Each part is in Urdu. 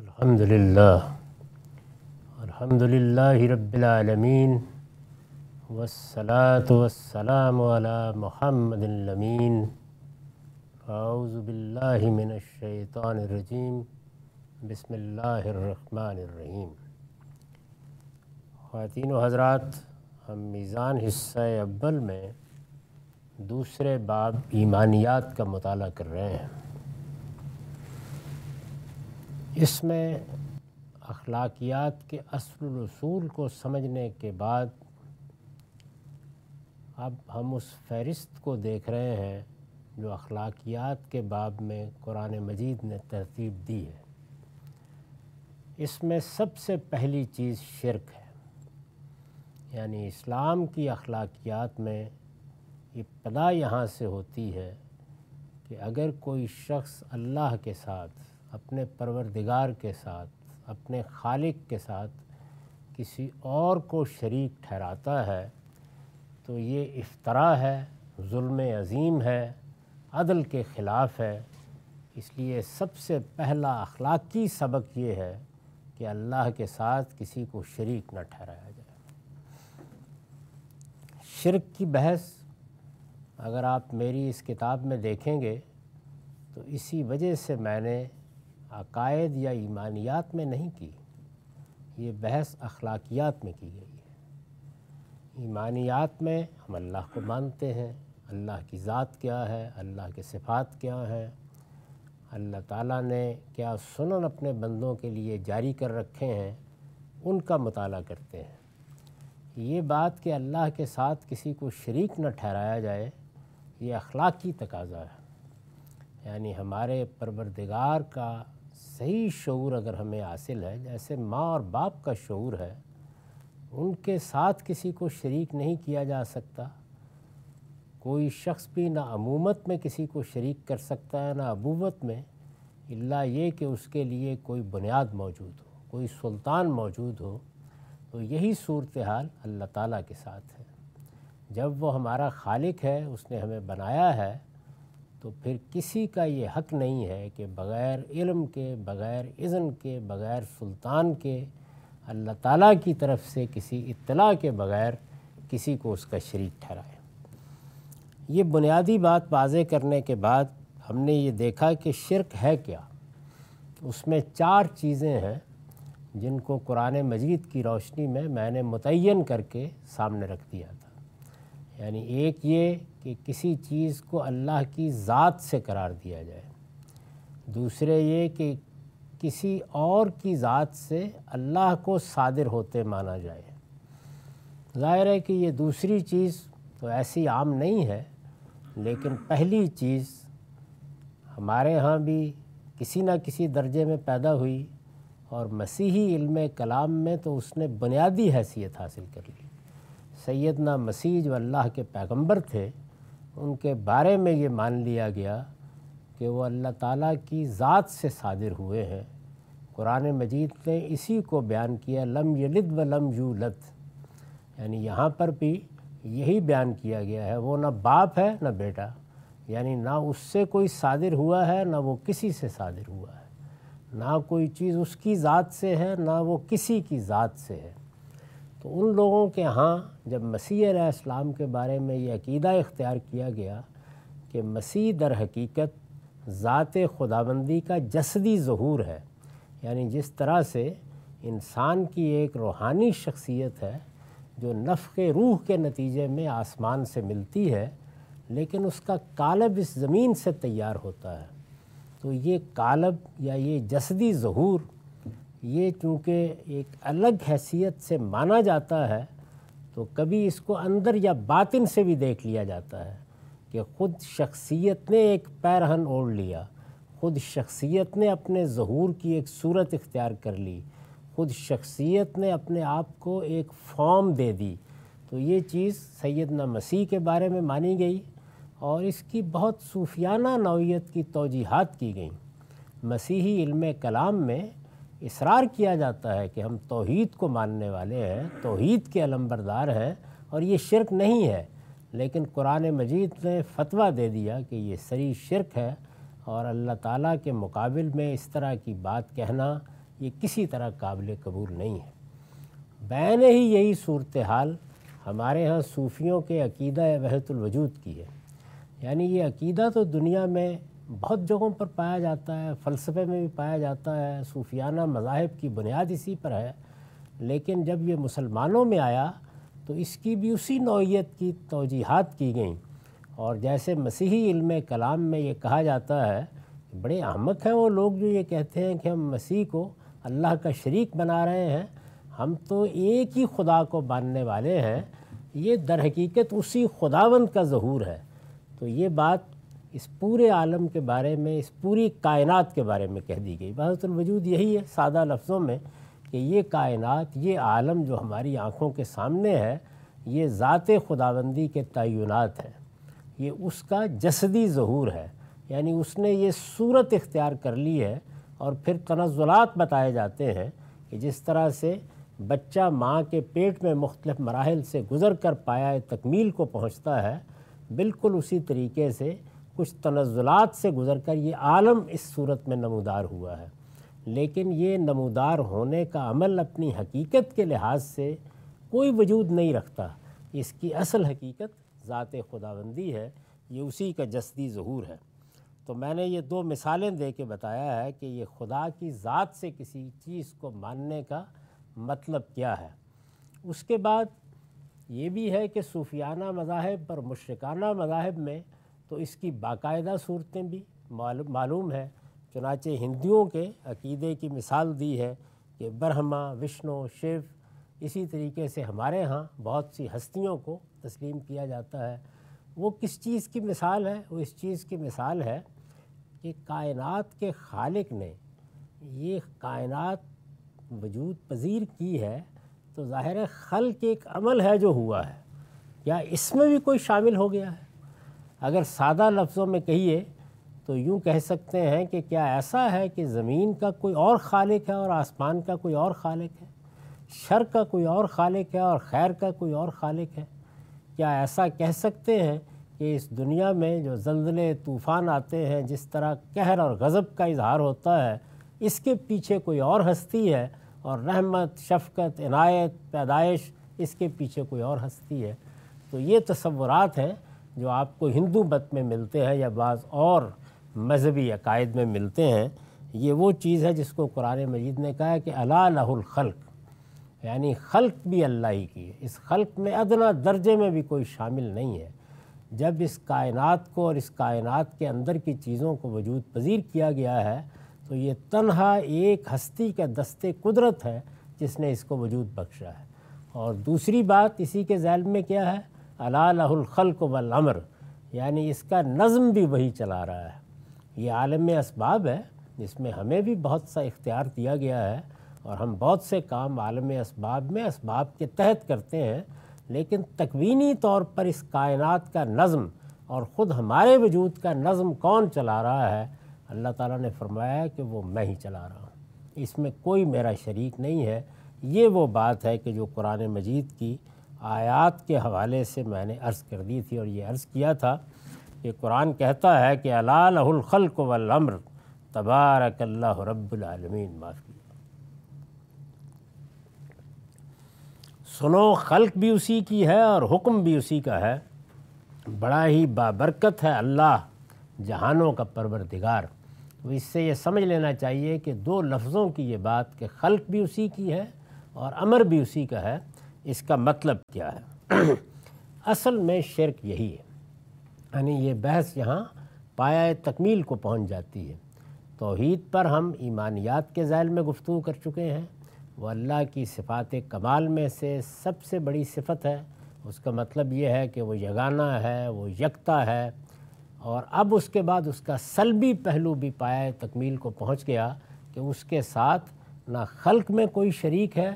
الحمد للہ رب العالمین والصلاة والسلام علی محمد الامین. اعوذ باللہ من الشیطان الرجیم، بسم اللہ الرحمن الرحیم. خواتین و حضرات، ہم میزان حصہ اول میں دوسرے باب ایمانیات کا مطالعہ کر رہے ہیں. اس میں اخلاقیات کے اصل و رسول کو سمجھنے کے بعد اب ہم اس فہرست کو دیکھ رہے ہیں جو اخلاقیات کے باب میں قرآن مجید نے ترتیب دی ہے. اس میں سب سے پہلی چیز شرک ہے، یعنی اسلام کی اخلاقیات میں ابتدا یہاں سے ہوتی ہے کہ اگر کوئی شخص اللہ کے ساتھ، اپنے پروردگار کے ساتھ، اپنے خالق کے ساتھ کسی اور کو شریک ٹھہراتا ہے تو یہ افتراء ہے، ظلم عظیم ہے، عدل کے خلاف ہے. اس لیے سب سے پہلا اخلاقی سبق یہ ہے کہ اللہ کے ساتھ کسی کو شریک نہ ٹھہرایا جائے. شرک کی بحث اگر آپ میری اس کتاب میں دیکھیں گے تو اسی وجہ سے میں نے عقائد یا ایمانیات میں نہیں کی، یہ بحث اخلاقیات میں کی گئی ہے. ایمانیات میں ہم اللہ کو مانتے ہیں، اللہ کی ذات کیا ہے، اللہ کے صفات کیا ہیں، اللہ تعالیٰ نے کیا سنن اپنے بندوں کے لیے جاری کر رکھے ہیں، ان کا مطالعہ کرتے ہیں. یہ بات کہ اللہ کے ساتھ کسی کو شریک نہ ٹھہرایا جائے، یہ اخلاقی تقاضا ہے، یعنی ہمارے پروردگار کا صحیح شعور اگر ہمیں حاصل ہے، جیسے ماں اور باپ کا شعور ہے، ان کے ساتھ کسی کو شریک نہیں کیا جا سکتا. کوئی شخص بھی نہ امومت میں کسی کو شریک کر سکتا ہے، نہ ابوت میں، الا یہ کہ اس کے لیے کوئی بنیاد موجود ہو، کوئی سلطان موجود ہو. تو یہی صورتحال اللہ تعالیٰ کے ساتھ ہے. جب وہ ہمارا خالق ہے، اس نے ہمیں بنایا ہے، تو پھر کسی کا یہ حق نہیں ہے کہ بغیر علم کے، بغیر اذن کے، بغیر سلطان کے، اللہ تعالیٰ کی طرف سے کسی اطلاع کے بغیر کسی کو اس کا شریک ٹھہرائے. یہ بنیادی بات واضح کرنے کے بعد ہم نے یہ دیکھا کہ شرک ہے کیا. اس میں چار چیزیں ہیں جن کو قرآن مجید کی روشنی میں نے متعین کر کے سامنے رکھ دیا تھا. یعنی ایک یہ کہ کسی چیز کو اللہ کی ذات سے قرار دیا جائے. دوسرے یہ کہ کسی اور کی ذات سے اللہ کو صادر ہوتے مانا جائے. ظاہر ہے کہ یہ دوسری چیز تو ایسی عام نہیں ہے، لیکن پہلی چیز ہمارے ہاں بھی کسی نہ کسی درجے میں پیدا ہوئی، اور مسیحی علم کلام میں تو اس نے بنیادی حیثیت حاصل کر لی. سیدنا مسیح جو اللہ کے پیغمبر تھے، ان کے بارے میں یہ مان لیا گیا کہ وہ اللہ تعالیٰ کی ذات سے صادر ہوئے ہیں. قرآن مجید نے اسی کو بیان کیا، لم یلد و لم یولد، یعنی یہاں پر بھی یہی بیان کیا گیا ہے. وہ نہ باپ ہے نہ بیٹا، یعنی نہ اس سے کوئی صادر ہوا ہے، نہ وہ کسی سے صادر ہوا ہے، نہ کوئی چیز اس کی ذات سے ہے، نہ وہ کسی کی ذات سے ہے. تو ان لوگوں کے ہاں جب مسیح علیہ السلام کے بارے میں یہ عقیدہ اختیار کیا گیا کہ مسیح در حقیقت ذات خداوندی کا جسدی ظہور ہے، یعنی جس طرح سے انسان کی ایک روحانی شخصیت ہے جو نفخ روح کے نتیجے میں آسمان سے ملتی ہے، لیکن اس کا قالب اس زمین سے تیار ہوتا ہے. تو یہ قالب یا یہ جسدی ظہور، یہ چونکہ ایک الگ حیثیت سے مانا جاتا ہے، تو کبھی اس کو اندر یا باطن سے بھی دیکھ لیا جاتا ہے کہ خود شخصیت نے ایک پیرہن اوڑھ لیا، خود شخصیت نے اپنے ظہور کی ایک صورت اختیار کر لی، خود شخصیت نے اپنے آپ کو ایک فارم دے دی. تو یہ چیز سیدنا مسیح کے بارے میں مانی گئی، اور اس کی بہت صوفیانہ نوعیت کی توجیحات کی گئیں. مسیحی علم کلام میں اصرار کیا جاتا ہے کہ ہم توحید کو ماننے والے ہیں، توحید کے علمبردار ہیں، اور یہ شرک نہیں ہے. لیکن قرآن مجید نے فتویٰ دے دیا کہ یہ صریح شرک ہے، اور اللہ تعالیٰ کے مقابل میں اس طرح کی بات کہنا یہ کسی طرح قابل قبول نہیں ہے۔ بین ہی یہی صورتحال ہمارے ہاں صوفیوں کے عقیدہ وحدت الوجود کی ہے، یعنی یہ عقیدہ تو دنیا میں بہت جگہوں پر پایا جاتا ہے، فلسفے میں بھی پایا جاتا ہے، صوفیانہ مذاہب کی بنیاد اسی پر ہے، لیکن جب یہ مسلمانوں میں آیا تو اس کی بھی اسی نوعیت کی توجیحات کی گئیں۔ اور جیسے مسیحی علم کلام میں یہ کہا جاتا ہے، بڑے احمق ہیں وہ لوگ جو یہ کہتے ہیں کہ ہم مسیح کو اللہ کا شریک بنا رہے ہیں، ہم تو ایک ہی خدا کو ماننے والے ہیں، یہ در حقیقت اسی خداوند کا ظہور ہے۔ تو یہ بات اس پورے عالم کے بارے میں، اس پوری کائنات کے بارے میں کہہ دی گئی۔ وحدت الوجود یہی ہے سادہ لفظوں میں کہ یہ کائنات، یہ عالم جو ہماری آنکھوں کے سامنے ہے، یہ ذات خداوندی کے تعینات ہیں، یہ اس کا جسدی ظہور ہے، یعنی اس نے یہ صورت اختیار کر لی ہے۔ اور پھر تنزلات بتائے جاتے ہیں کہ جس طرح سے بچہ ماں کے پیٹ میں مختلف مراحل سے گزر کر پایۂ تکمیل کو پہنچتا ہے، بالکل اسی طریقے سے کچھ تنزلات سے گزر کر یہ عالم اس صورت میں نمودار ہوا ہے۔ لیکن یہ نمودار ہونے کا عمل اپنی حقیقت کے لحاظ سے کوئی وجود نہیں رکھتا، اس کی اصل حقیقت ذات خداوندی ہے، یہ اسی کا جسدی ظہور ہے۔ تو میں نے یہ دو مثالیں دے کے بتایا ہے کہ یہ خدا کی ذات سے کسی چیز کو ماننے کا مطلب کیا ہے۔ اس کے بعد یہ بھی ہے کہ صوفیانہ مذاہب اور مشرکانہ مذاہب میں تو اس کی باقاعدہ صورتیں بھی معلوم ہیں، چنانچہ ہندوؤں کے عقیدے کی مثال دی ہے کہ برہما، وشنو، شیو، اسی طریقے سے ہمارے ہاں بہت سی ہستیوں کو تسلیم کیا جاتا ہے۔ وہ کس چیز کی مثال ہے؟ وہ اس چیز کی مثال ہے کہ کائنات کے خالق نے یہ کائنات وجود پذیر کی ہے، تو ظاہر خلق ایک عمل ہے جو ہوا ہے، یا اس میں بھی کوئی شامل ہو گیا ہے؟ اگر سادہ لفظوں میں کہیے تو یوں کہہ سکتے ہیں کہ کیا ایسا ہے کہ زمین کا کوئی اور خالق ہے اور آسمان کا کوئی اور خالق ہے، شر کا کوئی اور خالق ہے اور خیر کا کوئی اور خالق ہے؟ کیا ایسا کہہ سکتے ہیں کہ اس دنیا میں جو زلزلے، طوفان آتے ہیں، جس طرح قہر اور غضب کا اظہار ہوتا ہے، اس کے پیچھے کوئی اور ہستی ہے، اور رحمت، شفقت، عنایت، پیدائش، اس کے پیچھے کوئی اور ہستی ہے؟ تو یہ تصورات ہیں جو آپ کو ہندو مت میں ملتے ہیں یا بعض اور مذہبی عقائد میں ملتے ہیں۔ یہ وہ چیز ہے جس کو قرآن مجید نے کہا ہے کہ الا لہ الخلق، یعنی خلق بھی اللہ ہی کی ہے، اس خلق میں ادنا درجے میں بھی کوئی شامل نہیں ہے۔ جب اس کائنات کو اور اس کائنات کے اندر کی چیزوں کو وجود پذیر کیا گیا ہے، تو یہ تنہا ایک ہستی کا دستے قدرت ہے جس نے اس کو وجود بخشا ہے۔ اور دوسری بات اسی کے ذیل میں کیا ہے، الا لہ الخلق والامر، یعنی اس کا نظم بھی وہی چلا رہا ہے۔ یہ عالم اسباب ہے جس میں ہمیں بھی بہت سا اختیار دیا گیا ہے، اور ہم بہت سے کام عالم اسباب میں اسباب کے تحت کرتے ہیں، لیکن تکوینی طور پر اس کائنات کا نظم اور خود ہمارے وجود کا نظم کون چلا رہا ہے؟ اللہ تعالیٰ نے فرمایا کہ وہ میں ہی چلا رہا ہوں، اس میں کوئی میرا شریک نہیں ہے۔ یہ وہ بات ہے کہ جو قرآن مجید کی آیات کے حوالے سے میں نے عرض کر دی تھی، اور یہ عرض کیا تھا کہ قرآن کہتا ہے کہ الا لہ الخلق والامر تبارک اللہ رب العالمین۔ سنو، خلق بھی اسی کی ہے اور حکم بھی اسی کا ہے، بڑا ہی بابرکت ہے اللہ جہانوں کا پروردگار۔ تو اس سے یہ سمجھ لینا چاہیے کہ دو لفظوں کی یہ بات کہ خلق بھی اسی کی ہے اور امر بھی اسی کا ہے، اس کا مطلب کیا ہے؟ اصل میں شرک یہی ہے، یعنی یہ بحث یہاں پایۂ تکمیل کو پہنچ جاتی ہے۔ توحید پر ہم ایمانیات کے ذیل میں گفتگو کر چکے ہیں، وہ اللہ کی صفات کمال میں سے سب سے بڑی صفت ہے، اس کا مطلب یہ ہے کہ وہ یگانہ ہے، وہ یکتا ہے۔ اور اب اس کے بعد اس کا سلبی پہلو بھی پایۂ تکمیل کو پہنچ گیا کہ اس کے ساتھ نہ خلق میں کوئی شریک ہے،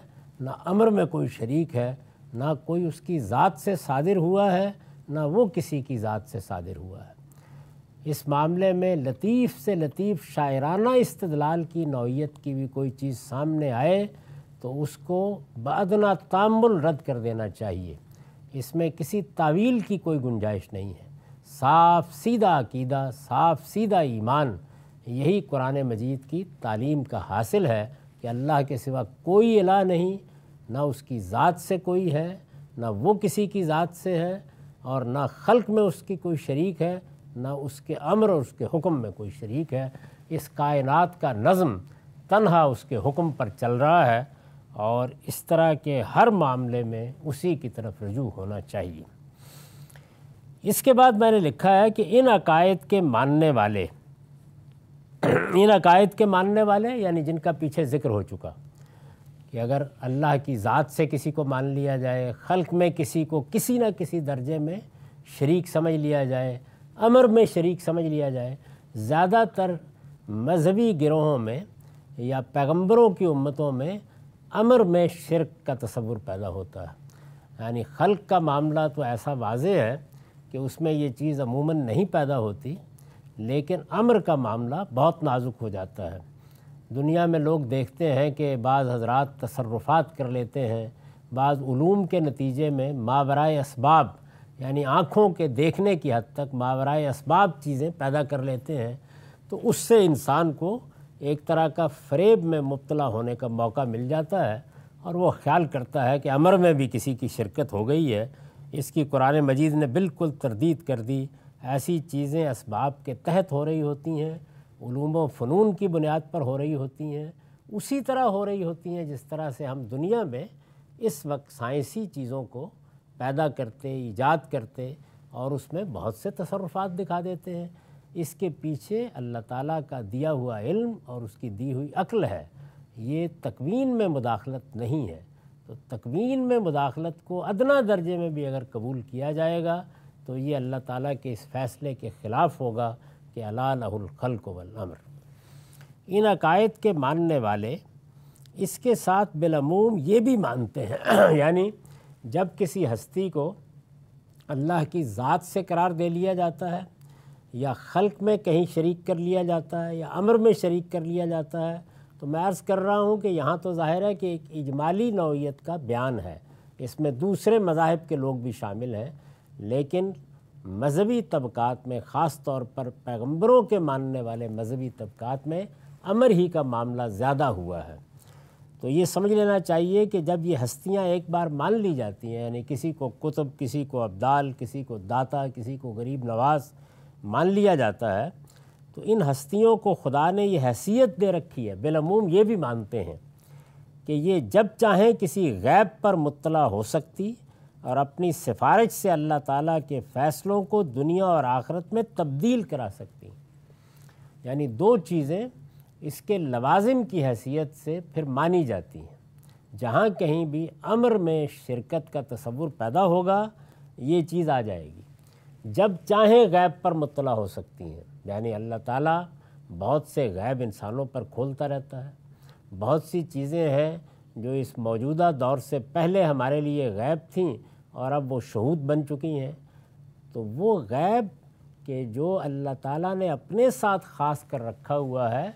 نہ امر میں کوئی شریک ہے، نہ کوئی اس کی ذات سے صادر ہوا ہے، نہ وہ کسی کی ذات سے صادر ہوا ہے۔ اس معاملے میں لطیف سے لطیف شاعرانہ استدلال کی نوعیت کی بھی کوئی چیز سامنے آئے تو اس کو بادنا تامل رد کر دینا چاہیے، اس میں کسی تعویل کی کوئی گنجائش نہیں ہے۔ صاف سیدھا عقیدہ، صاف سیدھا ایمان، یہی قرآن مجید کی تعلیم کا حاصل ہے، کہ اللہ کے سوا کوئی الہ نہیں، نہ اس کی ذات سے کوئی ہے، نہ وہ کسی کی ذات سے ہے، اور نہ خلق میں اس کی کوئی شریک ہے، نہ اس کے امر اور اس کے حکم میں کوئی شریک ہے۔ اس کائنات کا نظم تنہا اس کے حکم پر چل رہا ہے، اور اس طرح کے ہر معاملے میں اسی کی طرف رجوع ہونا چاہیے۔ اس کے بعد میں نے لکھا ہے کہ ان عقائد کے ماننے والے یعنی جن کا پیچھے ذکر ہو چکا کہ اگر اللہ کی ذات سے کسی کو مان لیا جائے، خلق میں کسی کو کسی نہ کسی درجے میں شریک سمجھ لیا جائے، امر میں شریک سمجھ لیا جائے، زیادہ تر مذہبی گروہوں میں یا پیغمبروں کی امتوں میں امر میں شرک کا تصور پیدا ہوتا ہے۔ یعنی خلق کا معاملہ تو ایسا واضح ہے کہ اس میں یہ چیز عموماً نہیں پیدا ہوتی، لیکن امر کا معاملہ بہت نازک ہو جاتا ہے۔ دنیا میں لوگ دیکھتے ہیں کہ بعض حضرات تصرفات کر لیتے ہیں، بعض علوم کے نتیجے میں ماورائے اسباب یعنی آنکھوں کے دیکھنے کی حد تک ماورائے اسباب چیزیں پیدا کر لیتے ہیں، تو اس سے انسان کو ایک طرح کا فریب میں مبتلا ہونے کا موقع مل جاتا ہے، اور وہ خیال کرتا ہے کہ امر میں بھی کسی کی شرکت ہو گئی ہے۔ اس کی قرآن مجید نے بالکل تردید کر دی۔ ایسی چیزیں اسباب کے تحت ہو رہی ہوتی ہیں، علوم و فنون کی بنیاد پر ہو رہی ہوتی ہیں، اسی طرح ہو رہی ہوتی ہیں جس طرح سے ہم دنیا میں اس وقت سائنسی چیزوں کو پیدا کرتے، ایجاد کرتے، اور اس میں بہت سے تصرفات دکھا دیتے ہیں۔ اس کے پیچھے اللہ تعالیٰ کا دیا ہوا علم اور اس کی دی ہوئی عقل ہے، یہ تکوین میں مداخلت نہیں ہے۔ تو تکوین میں مداخلت کو ادنا درجے میں بھی اگر قبول کیا جائے گا تو یہ اللہ تعالیٰ کے اس فیصلے کے خلاف ہوگا کہ الا لہ الخلق والامر۔ ان عقائد کے ماننے والے اس کے ساتھ بالعموم یہ بھی مانتے ہیں یعنی جب کسی ہستی کو اللہ کی ذات سے قرار دے لیا جاتا ہے، یا خلق میں کہیں شریک کر لیا جاتا ہے، یا امر میں شریک کر لیا جاتا ہے، تو میں عرض کر رہا ہوں کہ یہاں تو ظاہر ہے کہ ایک اجمالی نوعیت کا بیان ہے، اس میں دوسرے مذاہب کے لوگ بھی شامل ہیں، لیکن مذہبی طبقات میں خاص طور پر پیغمبروں کے ماننے والے مذہبی طبقات میں امر ہی کا معاملہ زیادہ ہوا ہے۔ تو یہ سمجھ لینا چاہیے کہ جب یہ ہستیاں ایک بار مان لی جاتی ہیں، یعنی کسی کو قطب، کسی کو ابدال، کسی کو داتا، کسی کو غریب نواز مان لیا جاتا ہے، تو ان ہستیوں کو خدا نے یہ حیثیت دے رکھی ہے۔ بالعموم یہ بھی مانتے ہیں کہ یہ جب چاہیں کسی غیب پر مطلع ہو سکتی اور اپنی سفارش سے اللہ تعالیٰ کے فیصلوں کو دنیا اور آخرت میں تبدیل کرا سکتی۔ یعنی دو چیزیں اس کے لوازم کی حیثیت سے پھر مانی جاتی ہیں، جہاں کہیں بھی امر میں شرکت کا تصور پیدا ہوگا یہ چیز آ جائے گی۔ جب چاہیں غیب پر مطلع ہو سکتی ہیں، یعنی اللہ تعالیٰ بہت سے غیب انسانوں پر کھولتا رہتا ہے، بہت سی چیزیں ہیں جو اس موجودہ دور سے پہلے ہمارے لیے غیب تھیں اور اب وہ شہود بن چکی ہیں۔ تو وہ غیب کہ جو اللہ تعالیٰ نے اپنے ساتھ خاص کر رکھا ہوا ہے،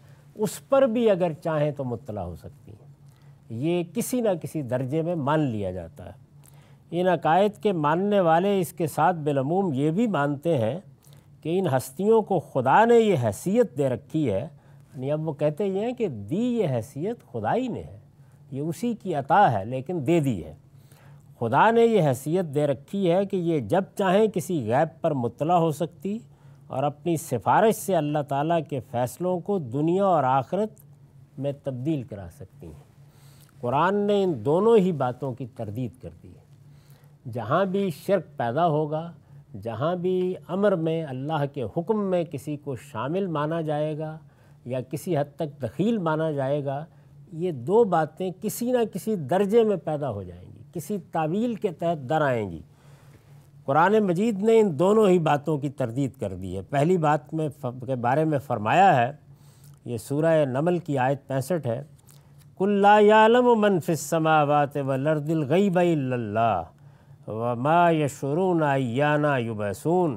اس پر بھی اگر چاہیں تو مطلع ہو سکتی ہیں، یہ کسی نہ کسی درجے میں مان لیا جاتا ہے۔ ان عقائد کے ماننے والے اس کے ساتھ بالعموم یہ بھی مانتے ہیں کہ ان ہستیوں کو خدا نے یہ حیثیت دے رکھی ہے، یعنی اب وہ کہتے یہ ہیں کہ دی یہ حیثیت خدا ہی نے ہے، یہ اسی کی عطا ہے، لیکن دے دی ہے۔ خدا نے یہ حیثیت دے رکھی ہے کہ یہ جب چاہیں کسی غیب پر مطلع ہو سکتی اور اپنی سفارش سے اللہ تعالیٰ کے فیصلوں کو دنیا اور آخرت میں تبدیل کرا سکتی ہیں۔ قرآن نے ان دونوں ہی باتوں کی تردید کر دی ہے۔ جہاں بھی شرک پیدا ہوگا، جہاں بھی امر میں اللہ کے حکم میں کسی کو شامل مانا جائے گا یا کسی حد تک دخیل مانا جائے گا، یہ دو باتیں کسی نہ کسی درجے میں پیدا ہو جائیں گی، کسی تعویل کے تحت در آئیں گی۔ قرآن مجید نے ان دونوں ہی باتوں کی تردید کر دی ہے۔ پہلی بات میں کے بارے میں فرمایا ہے، یہ سورہ نمل کی آیت 65 ہے، قُلْ لَا يَعْلَمُ مَنْ فِي السَّمَاوَاتِ وَالْأَرْضِ الْغَيْبَ إِلَّا اللَّهُ وما یشعرون ایانا یبعثون۔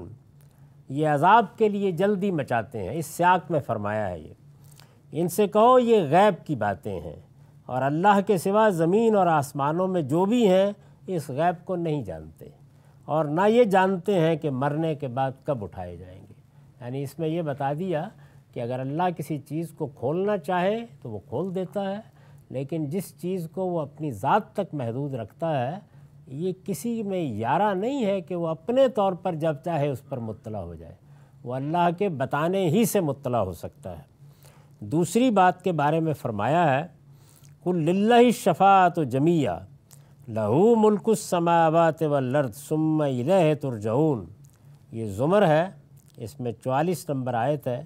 یہ عذاب کے لیے جلدی مچاتے ہیں، اس سیاق میں فرمایا ہے۔ یہ ان سے کہو یہ غیب کی باتیں ہیں، اور اللہ کے سوا زمین اور آسمانوں میں جو بھی ہیں اس غیب کو نہیں جانتے، اور نہ یہ جانتے ہیں کہ مرنے کے بعد کب اٹھائے جائیں گے۔ یعنی اس میں یہ بتا دیا کہ اگر اللہ کسی چیز کو کھولنا چاہے تو وہ کھول دیتا ہے، لیکن جس چیز کو وہ اپنی ذات تک محدود رکھتا ہے یہ کسی میں یارہ نہیں ہے کہ وہ اپنے طور پر جب چاہے اس پر مطلع ہو جائے، وہ اللہ کے بتانے ہی سے مطلع ہو سکتا ہے۔ دوسری بات کے بارے میں فرمایا ہے قُلْ لِلَّهِ الشَّفَاعَةُ جَمِيعًا لَهُ مُلْكُ السَّمَاوَاتِ وَالْأَرْضِ ثُمَّ إِلَيْهِ تُرْجَعُونَ۔ یہ زمر ہے، اس میں 44 نمبر آیت ہے۔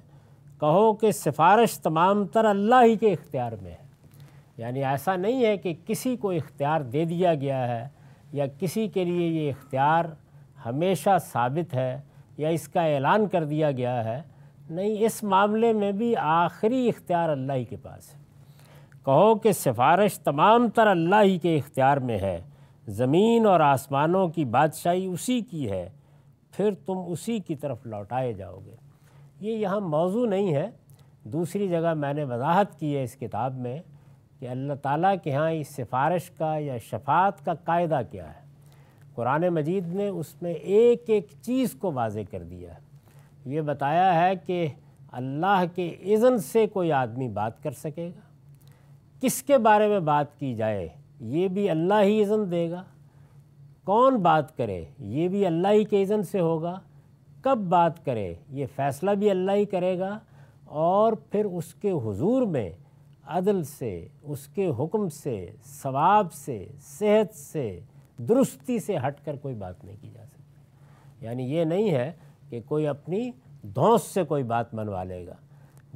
کہو کہ سفارش تمام تر اللہ ہی کے اختیار میں ہے، یعنی ایسا نہیں ہے کہ کسی کو اختیار دے دیا گیا ہے یا کسی کے لیے یہ اختیار ہمیشہ ثابت ہے یا اس کا اعلان کر دیا گیا ہے، نہیں، اس معاملے میں بھی آخری اختیار اللہ ہی کے پاس ہے۔ کہو کہ سفارش تمام تر اللہ ہی کے اختیار میں ہے، زمین اور آسمانوں کی بادشاہی اسی کی ہے، پھر تم اسی کی طرف لوٹائے جاؤ گے۔ یہ یہاں موضوع نہیں ہے، دوسری جگہ میں نے وضاحت کی ہے اس کتاب میں کہ اللہ تعالیٰ کے ہاں اس سفارش کا یا شفاعت کا قاعدہ کیا ہے۔ قرآن مجید نے اس میں ایک ایک چیز کو واضح کر دیا ہے، یہ بتایا ہے کہ اللہ کے اذن سے کوئی آدمی بات کر سکے گا، کس کے بارے میں بات کی جائے یہ بھی اللہ ہی اذن دے گا، کون بات کرے یہ بھی اللہ ہی کے اذن سے ہوگا، کب بات کرے یہ فیصلہ بھی اللہ ہی کرے گا، اور پھر اس کے حضور میں عدل سے، اس کے حکم سے، ثواب سے، صحت سے، درستی سے ہٹ کر کوئی بات نہیں کی جا سکتی۔ یعنی یہ نہیں ہے کہ کوئی اپنی دھونس سے کوئی بات منوا لے گا،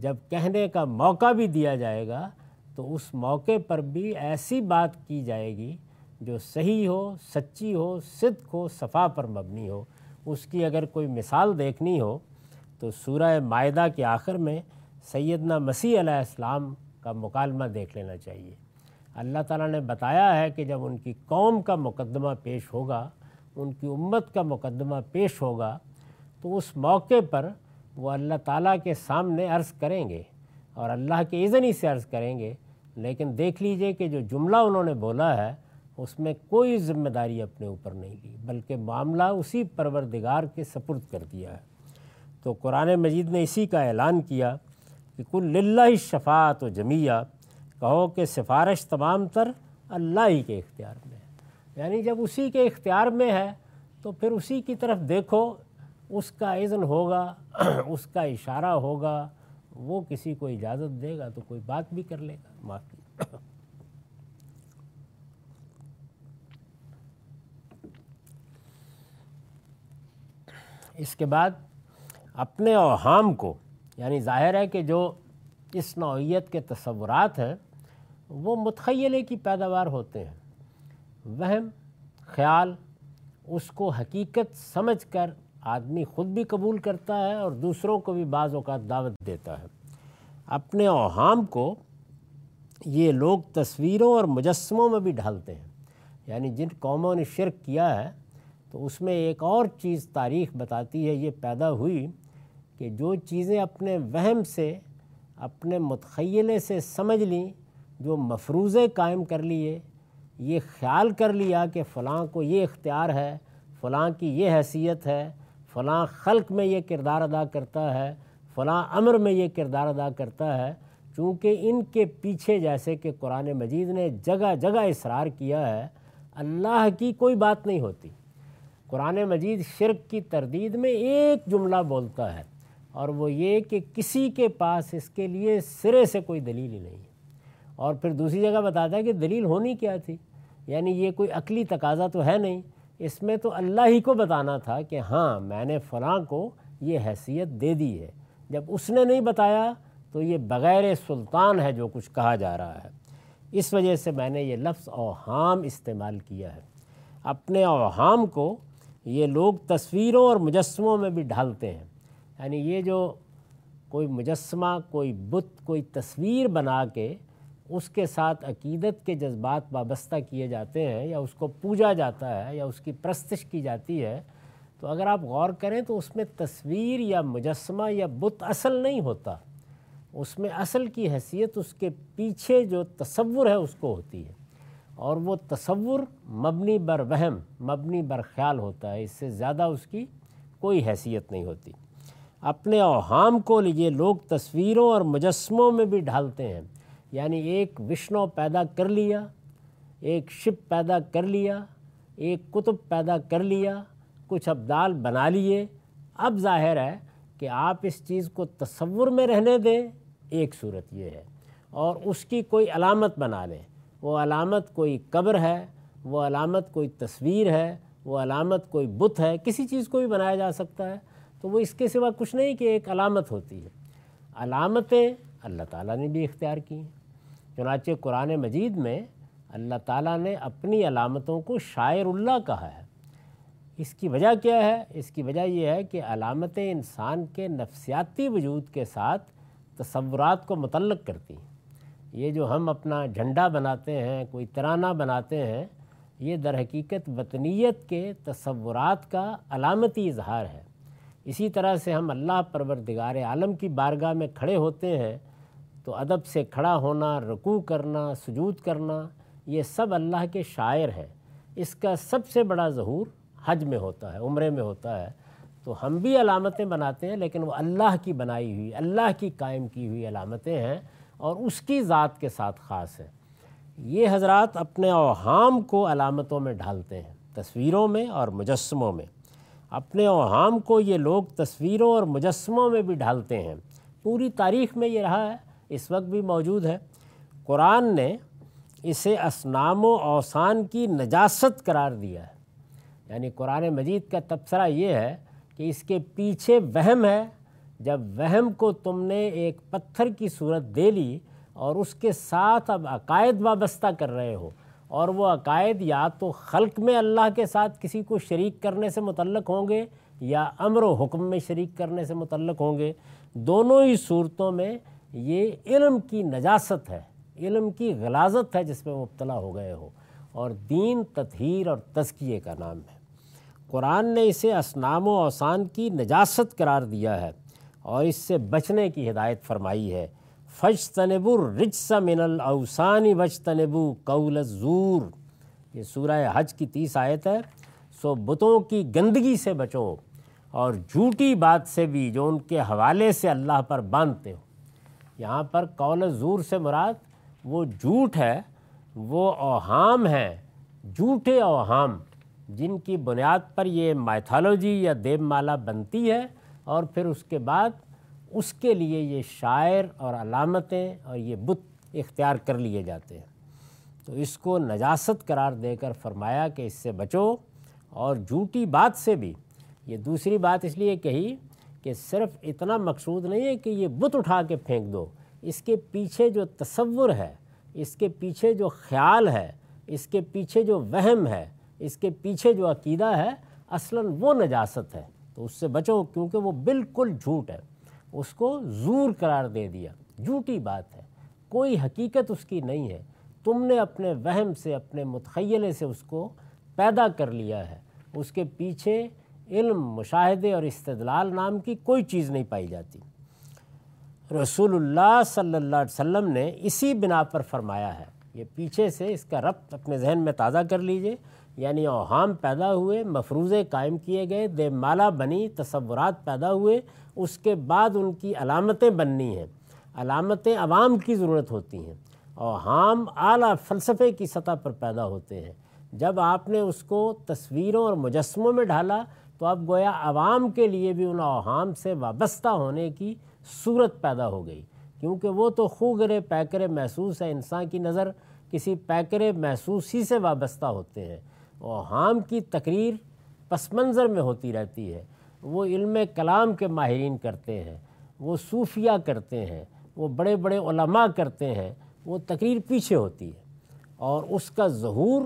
جب کہنے کا موقع بھی دیا جائے گا تو اس موقع پر بھی ایسی بات کی جائے گی جو صحیح ہو، سچی ہو، صدق ہو، صفا پر مبنی ہو۔ اس کی اگر کوئی مثال دیکھنی ہو تو سورہ مائدہ کے آخر میں سیدنا مسیح علیہ السلام کا مکالمہ دیکھ لینا چاہیے۔ اللہ تعالیٰ نے بتایا ہے کہ جب ان کی قوم کا مقدمہ پیش ہوگا، ان کی امت کا مقدمہ پیش ہوگا، تو اس موقع پر وہ اللہ تعالیٰ کے سامنے عرض کریں گے اور اللہ کے اذن ہی سے عرض کریں گے، لیکن دیکھ لیجئے کہ جو جملہ انہوں نے بولا ہے اس میں کوئی ذمہ داری اپنے اوپر نہیں لی، بلکہ معاملہ اسی پروردگار کے سپرد کر دیا ہے۔ تو قرآن مجید نے اسی کا اعلان کیا کہ قُلْ لِلَّهِ الشَّفَاعَةُ جَمِيعًا، کہو کہ سفارش تمام تر اللہ ہی کے اختیار میں ہے، یعنی جب اسی کے اختیار میں ہے تو پھر اسی کی طرف دیکھو، اس کا اذن ہوگا، اس کا اشارہ ہوگا، وہ کسی کو اجازت دے گا تو کوئی بات بھی کر لے گا۔ معافی، اس کے بعد اپنے اوہام کو، یعنی ظاہر ہے کہ جو اس نوعیت کے تصورات ہیں وہ متخیلے کی پیداوار ہوتے ہیں، وہم، خیال، اس کو حقیقت سمجھ کر آدمی خود بھی قبول کرتا ہے اور دوسروں کو بھی بعض اوقات دعوت دیتا ہے۔ اپنے اوہام کو یہ لوگ تصویروں اور مجسموں میں بھی ڈھالتے ہیں، یعنی جن قوموں نے شرک کیا ہے تو اس میں ایک اور چیز تاریخ بتاتی ہے، یہ پیدا ہوئی کہ جو چیزیں اپنے وہم سے، اپنے متخیلے سے سمجھ لیں، جو مفروضے قائم کر لیے، یہ خیال کر لیا کہ فلاں کو یہ اختیار ہے، فلاں کی یہ حیثیت ہے، فلاں خلق میں یہ کردار ادا کرتا ہے، فلاں امر میں یہ کردار ادا کرتا ہے، چونکہ ان کے پیچھے جیسے کہ قرآن مجید نے جگہ جگہ اصرار کیا ہے، اللہ کی کوئی بات نہیں ہوتی۔ قرآن مجید شرک کی تردید میں ایک جملہ بولتا ہے اور وہ یہ کہ کسی کے پاس اس کے لیے سرے سے کوئی دلیل ہی نہیں ہے، اور پھر دوسری جگہ بتاتا ہے کہ دلیل ہونی کیا تھی، یعنی یہ کوئی عقلی تقاضا تو ہے نہیں، اس میں تو اللہ ہی کو بتانا تھا کہ ہاں میں نے فلاں کو یہ حیثیت دے دی ہے، جب اس نے نہیں بتایا تو یہ بغیر سلطان ہے جو کچھ کہا جا رہا ہے۔ اس وجہ سے میں نے یہ لفظ اوہام استعمال کیا ہے۔ اپنے اوہام کو یہ لوگ تصویروں اور مجسموں میں بھی ڈھالتے ہیں، یعنی یہ جو کوئی مجسمہ، کوئی بت، کوئی تصویر بنا کے اس کے ساتھ عقیدت کے جذبات وابستہ کیے جاتے ہیں یا اس کو پوجا جاتا ہے یا اس کی پرستش کی جاتی ہے، تو اگر آپ غور کریں تو اس میں تصویر یا مجسمہ یا بت اصل نہیں ہوتا، اس میں اصل کی حیثیت اس کے پیچھے جو تصور ہے اس کو ہوتی ہے، اور وہ تصور مبنی بر وہم، مبنی بر خیال ہوتا ہے، اس سے زیادہ اس کی کوئی حیثیت نہیں ہوتی۔ اپنے اوہام کو یہ لوگ تصویروں اور مجسموں میں بھی ڈھالتے ہیں، یعنی ایک وشنو پیدا کر لیا، ایک شپ پیدا کر لیا، ایک کتب پیدا کر لیا، کچھ ابدال بنا لیے. اب ظاہر ہے کہ آپ اس چیز کو تصور میں رہنے دیں، ایک صورت یہ ہے، اور اس کی کوئی علامت بنا لیں. وہ علامت کوئی قبر ہے، وہ علامت کوئی تصویر ہے، وہ علامت کوئی بت ہے، کسی چیز کو بھی بنایا جا سکتا ہے. تو وہ اس کے سوا کچھ نہیں کہ ایک علامت ہوتی ہے. علامتیں اللہ تعالیٰ نے بھی اختیار کی ہیں، چنانچہ قرآن مجید میں اللہ تعالیٰ نے اپنی علامتوں کو شاعر اللہ کہا ہے. اس کی وجہ کیا ہے؟ اس کی وجہ یہ ہے کہ علامتیں انسان کے نفسیاتی وجود کے ساتھ تصورات کو متعلق کرتی ہیں. یہ جو ہم اپنا جھنڈا بناتے ہیں، کوئی ترانہ بناتے ہیں، یہ در حقیقت وطنیت کے تصورات کا علامتی اظہار ہے. اسی طرح سے ہم اللہ پروردگار عالم کی بارگاہ میں کھڑے ہوتے ہیں تو ادب سے کھڑا ہونا، رکوع کرنا، سجود کرنا، یہ سب اللہ کے شاعر ہے. اس کا سب سے بڑا ظہور حج میں ہوتا ہے، عمرے میں ہوتا ہے. تو ہم بھی علامتیں بناتے ہیں، لیکن وہ اللہ کی بنائی ہوئی، اللہ کی قائم کی ہوئی علامتیں ہیں اور اس کی ذات کے ساتھ خاص ہے. یہ حضرات اپنے اوہام کو علامتوں میں ڈھالتے ہیں، تصویروں میں اور مجسموں میں. اپنے اوہام کو یہ لوگ تصویروں اور مجسموں میں بھی ڈھالتے ہیں. پوری تاریخ میں یہ رہا ہے، اس وقت بھی موجود ہے. قرآن نے اسے اصنام و اوثان کی نجاست قرار دیا ہے. یعنی قرآن مجید کا تبصرہ یہ ہے کہ اس کے پیچھے وہم ہے. جب وہم کو تم نے ایک پتھر کی صورت دے لی اور اس کے ساتھ اب عقائد وابستہ کر رہے ہو، اور وہ عقائد یا تو خلق میں اللہ کے ساتھ کسی کو شریک کرنے سے متعلق ہوں گے یا امر و حکم میں شریک کرنے سے متعلق ہوں گے. دونوں ہی صورتوں میں یہ علم کی نجاست ہے، علم کی غلاظت ہے جس میں مبتلا ہو گئے ہو. اور دین تطہیر اور تزکیے کا نام ہے. قرآن نے اسے اصنام و اوثان کی نجاست قرار دیا ہے اور اس سے بچنے کی ہدایت فرمائی ہے. فَاجْتَنِبُوا الرِّجْسَ مِنَ الْأَوْثَانِ وَاجْتَنِبُوا قَوْلَ الزُّورِ، یہ سورہ حج کی 30 آیت ہے. سو بتوں کی گندگی سے بچو اور جھوٹی بات سے بھی جو ان کے حوالے سے اللہ پر باندھتے ہو. یہاں پر قول الزور سے مراد وہ جھوٹ ہے، وہ اوہام ہیں، جھوٹے اوہام جن کی بنیاد پر یہ مائتھالوجی یا دیو مالا بنتی ہے اور پھر اس کے بعد اس کے لیے یہ شاعر اور علامتیں اور یہ بت اختیار کر لیے جاتے ہیں. تو اس کو نجاست قرار دے کر فرمایا کہ اس سے بچو اور جھوٹی بات سے بھی. یہ دوسری بات اس لیے کہی کہ صرف اتنا مقصود نہیں ہے کہ یہ بت اٹھا کے پھینک دو. اس کے پیچھے جو تصور ہے، اس کے پیچھے جو خیال ہے، اس کے پیچھے جو وہم ہے، اس کے پیچھے جو عقیدہ ہے، اصلاً وہ نجاست ہے. تو اس سے بچو کیونکہ وہ بالکل جھوٹ ہے. اس کو زور قرار دے دیا، جھوٹی بات ہے، کوئی حقیقت اس کی نہیں ہے. تم نے اپنے وہم سے، اپنے متخیلے سے اس کو پیدا کر لیا ہے. اس کے پیچھے علم، مشاہدے اور استدلال نام کی کوئی چیز نہیں پائی جاتی. رسول اللہ صلی اللہ علیہ وسلم نے اسی بنا پر فرمایا ہے. یہ پیچھے سے اس کا ربط اپنے ذہن میں تازہ کر لیجئے. یعنی اوہام پیدا ہوئے، مفروضے قائم کیے گئے، دیو مالا بنی، تصورات پیدا ہوئے، اس کے بعد ان کی علامتیں بننی ہیں. علامتیں عوام کی ضرورت ہوتی ہیں. اوہام اعلیٰ فلسفے کی سطح پر پیدا ہوتے ہیں. جب آپ نے اس کو تصویروں اور مجسموں میں ڈھالا تو اب گویا عوام کے لیے بھی ان اوہام سے وابستہ ہونے کی صورت پیدا ہو گئی، کیونکہ وہ تو خوگرے پیکرے محسوس ہے. انسان کی نظر کسی پیکرے محسوس ہی سے وابستہ ہوتے ہیں. اوہام کی تقریر پس منظر میں ہوتی رہتی ہے. وہ علم کلام کے ماہرین کرتے ہیں، وہ صوفیہ کرتے ہیں، وہ بڑے بڑے علماء کرتے ہیں. وہ تقریر پیچھے ہوتی ہے اور اس کا ظہور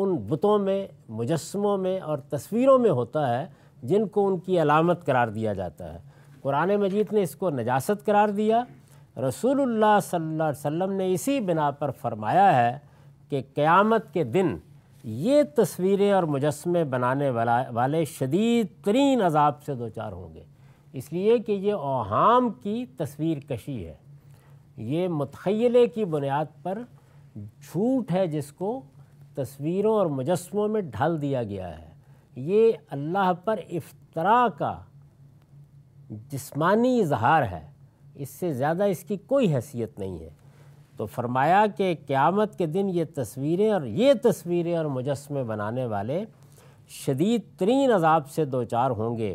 ان بتوں میں، مجسموں میں اور تصویروں میں ہوتا ہے جن کو ان کی علامت قرار دیا جاتا ہے. قرآن مجید نے اس کو نجاست قرار دیا. رسول اللہ صلی اللہ علیہ وسلم نے اسی بنا پر فرمایا ہے کہ قیامت کے دن یہ تصویریں اور مجسمے بنانے والے شدید ترین عذاب سے دوچار ہوں گے، اس لیے کہ یہ اوہام کی تصویر کشی ہے، یہ متخیلے کی بنیاد پر جھوٹ ہے جس کو تصویروں اور مجسموں میں ڈھال دیا گیا ہے. یہ اللہ پر افتراء کا جسمانی اظہار ہے، اس سے زیادہ اس کی کوئی حیثیت نہیں ہے. تو فرمایا کہ قیامت کے دن یہ تصویریں اور مجسمے بنانے والے شدید ترین عذاب سے دوچار ہوں گے،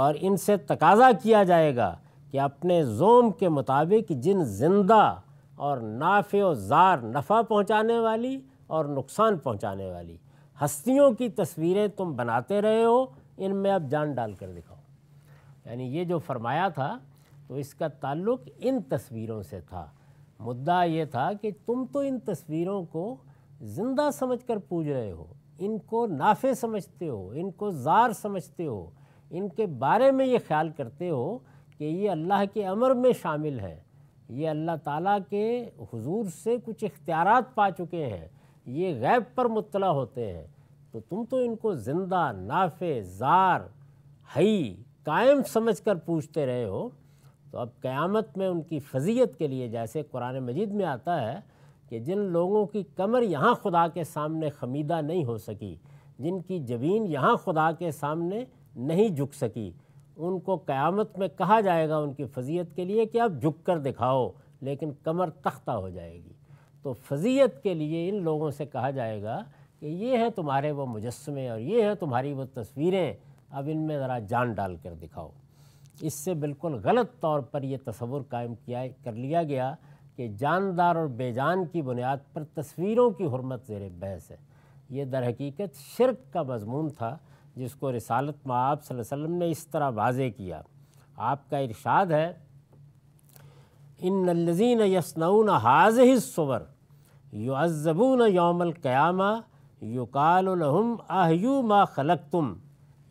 اور ان سے تقاضا کیا جائے گا کہ اپنے زوم کے مطابق جن زندہ اور نافع و زار، نفع پہنچانے والی اور نقصان پہنچانے والی ہستیوں کی تصویریں تم بناتے رہے ہو، ان میں اب جان ڈال کر دکھاؤ۔ یعنی یہ جو فرمایا تھا تو اس کا تعلق ان تصویروں سے تھا۔ مدعا یہ تھا کہ تم تو ان تصویروں کو زندہ سمجھ کر پوج رہے ہو، ان کو نافع سمجھتے ہو، ان کو زار سمجھتے ہو، ان کے بارے میں یہ خیال کرتے ہو کہ یہ اللہ کے امر میں شامل ہیں، یہ اللہ تعالیٰ کے حضور سے کچھ اختیارات پا چکے ہیں، یہ غیب پر مطلع ہوتے ہیں، تو تم تو ان کو زندہ، نافع، زار، حی، قائم سمجھ کر پوچھتے رہے ہو۔ تو اب قیامت میں ان کی فضیلت کے لیے، جیسے قرآن مجید میں آتا ہے کہ جن لوگوں کی کمر یہاں خدا کے سامنے خمیدہ نہیں ہو سکی، جن کی جبین یہاں خدا کے سامنے نہیں جھک سکی، ان کو قیامت میں کہا جائے گا ان کی فضیلت کے لیے کہ اب جھک کر دکھاؤ، لیکن کمر تختہ ہو جائے گی۔ تو فضیلت کے لیے ان لوگوں سے کہا جائے گا کہ یہ ہے تمہارے وہ مجسمے اور یہ ہے تمہاری وہ تصویریں، اب ان میں ذرا جان ڈال کر دکھاؤ۔ اس سے بالکل غلط طور پر یہ تصور قائم کر لیا گیا کہ جاندار اور بے جان کی بنیاد پر تصویروں کی حرمت زیر بحث ہے۔ یہ در حقیقت شرک کا مضمون تھا، جس کو رسالت مآب صلی اللہ علیہ وسلم نے اس طرح واضح کیا۔ آپ کا ارشاد ہے، ان الذین یصنعون هذه الصور یعذبون یوم القیامہ یقال لهم احیوا ما خلقتم۔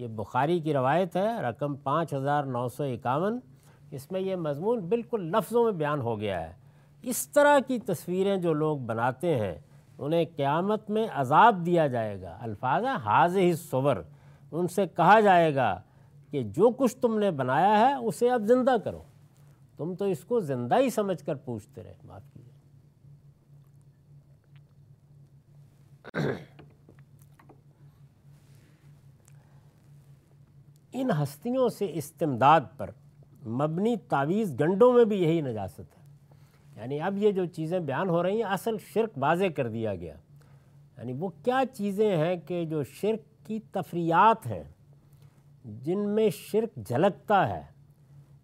یہ بخاری کی روایت ہے، رقم 5951۔ اس میں یہ مضمون بالکل لفظوں میں بیان ہو گیا ہے۔ اس طرح کی تصویریں جو لوگ بناتے ہیں انہیں قیامت میں عذاب دیا جائے گا۔ الفاظ هذه الصور، ان سے کہا جائے گا کہ جو کچھ تم نے بنایا ہے اسے اب زندہ کرو، تم تو اس کو زندہ ہی سمجھ کر پوچھتے رہے۔ معاف کیجیے۔ ان ہستیوں سے استمداد پر مبنی تعویذ گنڈوں میں بھی یہی نجاست ہے۔ یعنی اب یہ جو چیزیں بیان ہو رہی ہیں، اصل شرک واضح کر دیا گیا۔ یعنی وہ کیا چیزیں ہیں کہ جو شرک کی تفریعات ہیں، جن میں شرک جھلکتا ہے،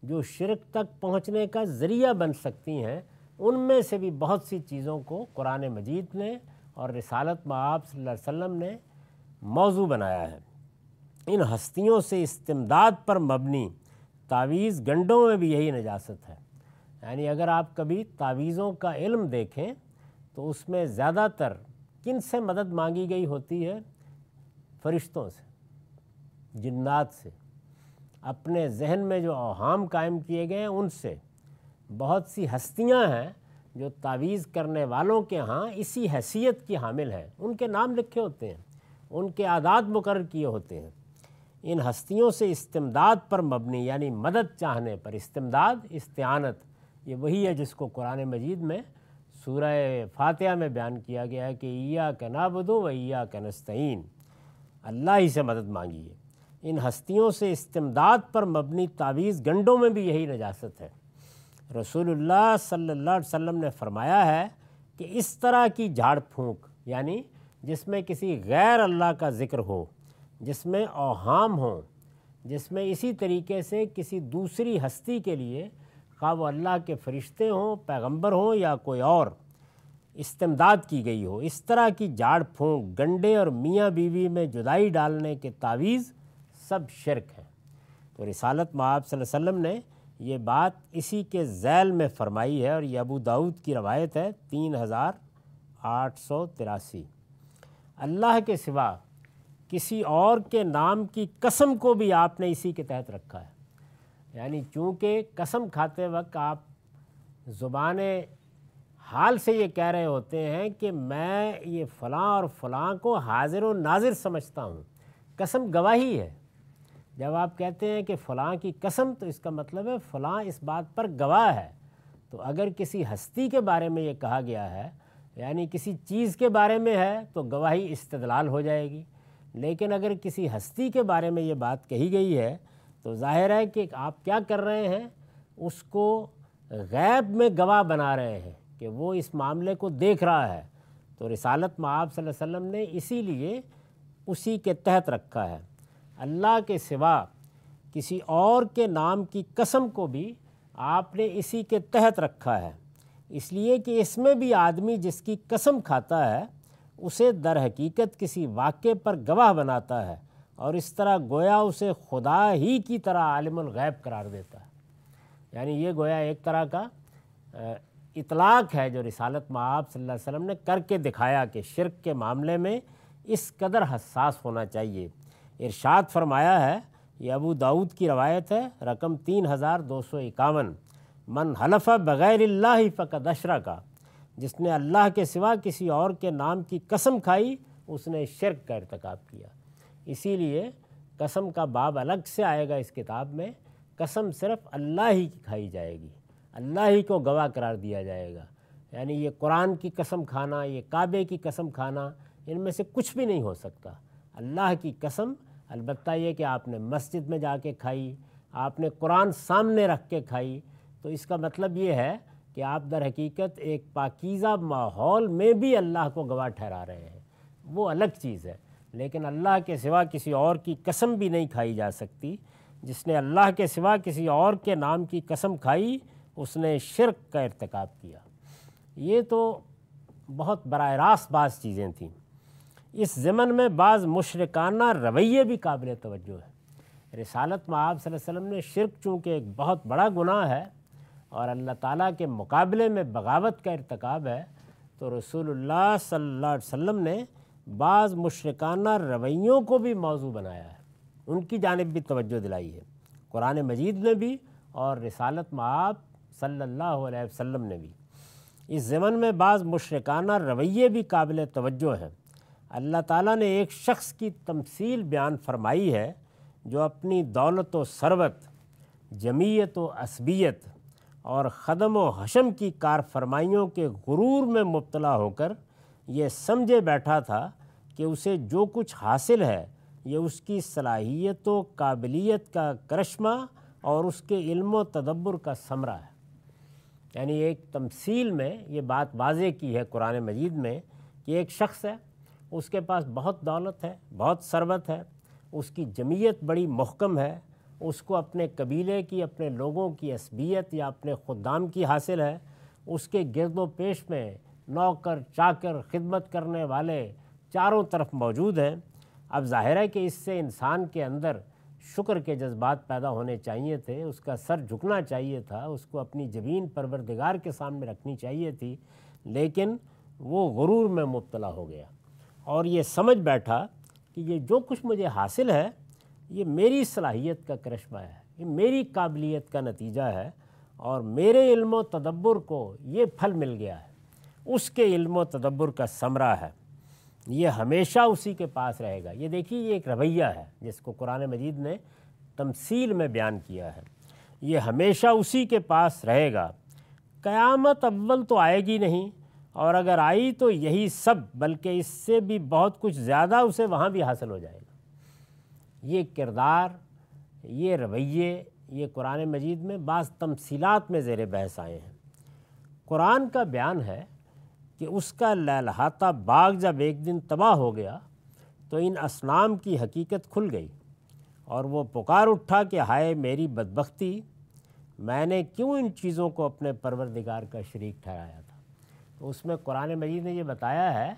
جو شرک تک پہنچنے کا ذریعہ بن سکتی ہیں، ان میں سے بھی بہت سی چیزوں کو قرآن مجید نے اور رسالت مآب صلی اللہ علیہ وسلم نے موضوع بنایا ہے۔ ان ہستیوں سے استمداد پر مبنی تعویذ گنڈوں میں بھی یہی نجاست ہے۔ یعنی اگر آپ کبھی تعویذوں کا علم دیکھیں تو اس میں زیادہ تر کن سے مدد مانگی گئی ہوتی ہے؟ فرشتوں سے، جنات سے، اپنے ذہن میں جو اوہام قائم کیے گئے ہیں ان سے۔ بہت سی ہستیاں ہیں جو تعویذ کرنے والوں کے ہاں اسی حیثیت کی حامل ہیں، ان کے نام لکھے ہوتے ہیں، ان کے اعداد مقرر کیے ہوتے ہیں۔ ان ہستیوں سے استمداد پر مبنی، یعنی مدد چاہنے پر، استمداد، استعانت، یہ وہی ہے جس کو قرآن مجید میں سورہ فاتحہ میں بیان کیا گیا ہے کہ ایاک نعبد و ایاک نستعین، اللہ ہی سے مدد مانگیے۔ ان ہستیوں سے استمداد پر مبنی تعویذ گنڈوں میں بھی یہی نجاست ہے۔ رسول اللہ صلی اللہ علیہ وسلم نے فرمایا ہے کہ اس طرح کی جھاڑ پھونک، یعنی جس میں کسی غیر اللہ کا ذکر ہو، جس میں اوہام ہوں، جس میں اسی طریقے سے کسی دوسری ہستی کے لیے، خواہ وہ اللہ کے فرشتے ہوں، پیغمبر ہوں یا کوئی اور، استمداد کی گئی ہو، اس طرح کی جھاڑ پھونک، گنڈے اور میاں بیوی میں جدائی ڈالنے کے تعویذ سب شرک ہیں۔ تو رسالت مآب صلی اللہ علیہ وسلم نے یہ بات اسی کے ذیل میں فرمائی ہے، اور یہ ابو داؤد کی روایت ہے 3883۔ اللہ کے سوا کسی اور کے نام کی قسم کو بھی آپ نے اسی کے تحت رکھا ہے۔ یعنی چونکہ قسم کھاتے وقت آپ زبان حال سے یہ کہہ رہے ہوتے ہیں کہ میں یہ فلاں اور فلاں کو حاضر و ناظر سمجھتا ہوں، قسم گواہی ہے۔ جب آپ کہتے ہیں کہ فلاں کی قسم، تو اس کا مطلب ہے فلاں اس بات پر گواہ ہے۔ تو اگر کسی ہستی کے بارے میں یہ کہا گیا ہے، یعنی کسی چیز کے بارے میں ہے، تو گواہی استدلال ہو جائے گی۔ لیکن اگر کسی ہستی کے بارے میں یہ بات کہی گئی ہے تو ظاہر ہے کہ آپ کیا کر رہے ہیں، اس کو غیب میں گواہ بنا رہے ہیں، کہ وہ اس معاملے کو دیکھ رہا ہے. تو رسالت مآب صلی اللہ علیہ وسلم نے اسی لیے اسی کے تحت رکھا ہے. اللہ کے سوا کسی اور کے نام کی قسم کو بھی آپ نے اسی کے تحت رکھا ہے، اس لیے کہ اس میں بھی آدمی جس کی قسم کھاتا ہے اسے در حقیقت کسی واقعے پر گواہ بناتا ہے، اور اس طرح گویا اسے خدا ہی کی طرح عالم الغیب قرار دیتا ہے. یعنی یہ گویا ایک طرح کا اطلاق ہے جو رسالت مآب صلی اللہ علیہ وسلم نے کر کے دکھایا کہ شرک کے معاملے میں اس قدر حساس ہونا چاہیے. ارشاد فرمایا ہے، یہ ابو داؤد کی روایت ہے، رقم 3251، من حلف بغیر اللہ فقد اشرک، جس نے اللہ کے سوا کسی اور کے نام کی قسم کھائی اس نے شرک کا ارتکاب کیا. اسی لیے قسم کا باب الگ سے آئے گا اس کتاب میں. قسم صرف اللہ ہی کی کھائی جائے گی، اللہ ہی کو گواہ قرار دیا جائے گا. یعنی یہ قرآن کی قسم کھانا، یہ کعبے کی قسم کھانا، ان میں سے کچھ بھی نہیں ہو سکتا. اللہ کی قسم البتہ یہ کہ آپ نے مسجد میں جا کے کھائی، آپ نے قرآن سامنے رکھ کے کھائی، تو اس کا مطلب یہ ہے کہ آپ در حقیقت ایک پاکیزہ ماحول میں بھی اللہ کو گواہ ٹھہرا رہے ہیں، وہ الگ چیز ہے. لیکن اللہ کے سوا کسی اور کی قسم بھی نہیں کھائی جا سکتی. جس نے اللہ کے سوا کسی اور کے نام کی قسم کھائی اس نے شرک کا ارتکاب کیا. یہ تو بہت براہ راست بعض چیزیں تھیں. اس ضمن میں بعض مشرکانہ رویے بھی قابل توجہ ہیں. رسالت مآب صلی اللہ علیہ وسلم نے شرک چونکہ ایک بہت بڑا گناہ ہے اور اللہ تعالیٰ کے مقابلے میں بغاوت کا ارتکاب ہے، تو رسول اللہ صلی اللہ علیہ وسلم نے بعض مشرکانہ رویوں کو بھی موضوع بنایا ہے، ان کی جانب بھی توجہ دلائی ہے قرآن مجید میں بھی اور رسالت مآب صلی اللہ علیہ وسلم نے بھی. اس ضمن میں بعض مشرکانہ رویے بھی قابل توجہ ہیں. اللہ تعالیٰ نے ایک شخص کی تمثیل بیان فرمائی ہے جو اپنی دولت و ثروت، جمعیت و عصبیت اور خدم و حشم کی کارفرمائیوں کے غرور میں مبتلا ہو کر یہ سمجھے بیٹھا تھا کہ اسے جو کچھ حاصل ہے یہ اس کی صلاحیت و قابلیت کا کرشمہ اور اس کے علم و تدبر کا ثمرہ ہے. یعنی ایک تمثیل میں یہ بات واضح کی ہے قرآن مجید میں کہ ایک شخص ہے، اس کے پاس بہت دولت ہے، بہت ثروت ہے، اس کی جمعیت بڑی محکم ہے، اس کو اپنے قبیلے کی، اپنے لوگوں کی عصبیت یا اپنے خدام کی حاصل ہے، اس کے گرد و پیش میں نوکر چاکر خدمت کرنے والے چاروں طرف موجود ہیں. اب ظاہر ہے کہ اس سے انسان کے اندر شکر کے جذبات پیدا ہونے چاہیے تھے، اس کا سر جھکنا چاہیے تھا، اس کو اپنی جبین پروردگار کے سامنے رکھنی چاہیے تھی، لیکن وہ غرور میں مبتلا ہو گیا اور یہ سمجھ بیٹھا کہ یہ جو کچھ مجھے حاصل ہے یہ میری صلاحیت کا کرشمہ ہے، یہ میری قابلیت کا نتیجہ ہے اور میرے علم و تدبر کو یہ پھل مل گیا ہے، اس کے علم و تدبر کا ثمرہ ہے، یہ ہمیشہ اسی کے پاس رہے گا. یہ دیکھیے، یہ ایک رویہ ہے جس کو قرآن مجید نے تمثیل میں بیان کیا ہے، یہ ہمیشہ اسی کے پاس رہے گا. قیامت اول تو آئے گی نہیں، اور اگر آئی تو یہی سب بلکہ اس سے بھی بہت کچھ زیادہ اسے وہاں بھی حاصل ہو جائے گا. یہ کردار، یہ رویے، یہ قرآن مجید میں بعض تمثیلات میں زیر بحث آئے ہیں. قرآن کا بیان ہے کہ اس کا لہلہاتا باغ جب ایک دن تباہ ہو گیا تو ان اصنام کی حقیقت کھل گئی اور وہ پکار اٹھا کہ ہائے میری بدبختی، میں نے کیوں ان چیزوں کو اپنے پروردگار کا شریک ٹھہرایا تھا. تو اس میں قرآن مجید نے یہ بتایا ہے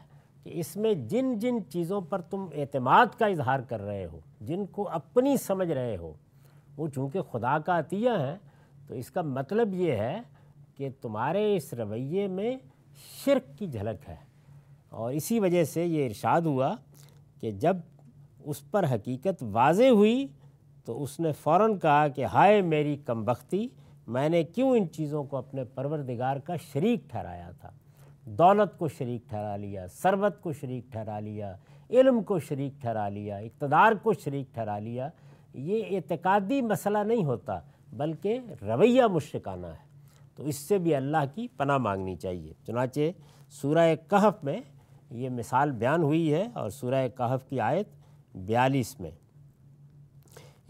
کہ اس میں جن جن چیزوں پر تم اعتماد کا اظہار کر رہے ہو، جن کو اپنی سمجھ رہے ہو، وہ چونکہ خدا کا عطیہ ہیں، تو اس کا مطلب یہ ہے کہ تمہارے اس رویے میں شرک کی جھلک ہے. اور اسی وجہ سے یہ ارشاد ہوا کہ جب اس پر حقیقت واضح ہوئی تو اس نے فوراً کہا کہ ہائے میری کمبختی، میں نے کیوں ان چیزوں کو اپنے پروردگار کا شریک ٹھہرایا تھا. دولت کو شریک ٹھہرا لیا، ثروت کو شریک ٹھہرا لیا، علم کو شریک ٹھہرا لیا، اقتدار کو شریک ٹھہرا لیا. یہ اعتقادی مسئلہ نہیں ہوتا بلکہ رویہ مشرکانہ ہے، تو اس سے بھی اللہ کی پناہ مانگنی چاہیے. چنانچہ سورہ کہف میں یہ مثال بیان ہوئی ہے، اور سورہ کہف کی آیت 42 میں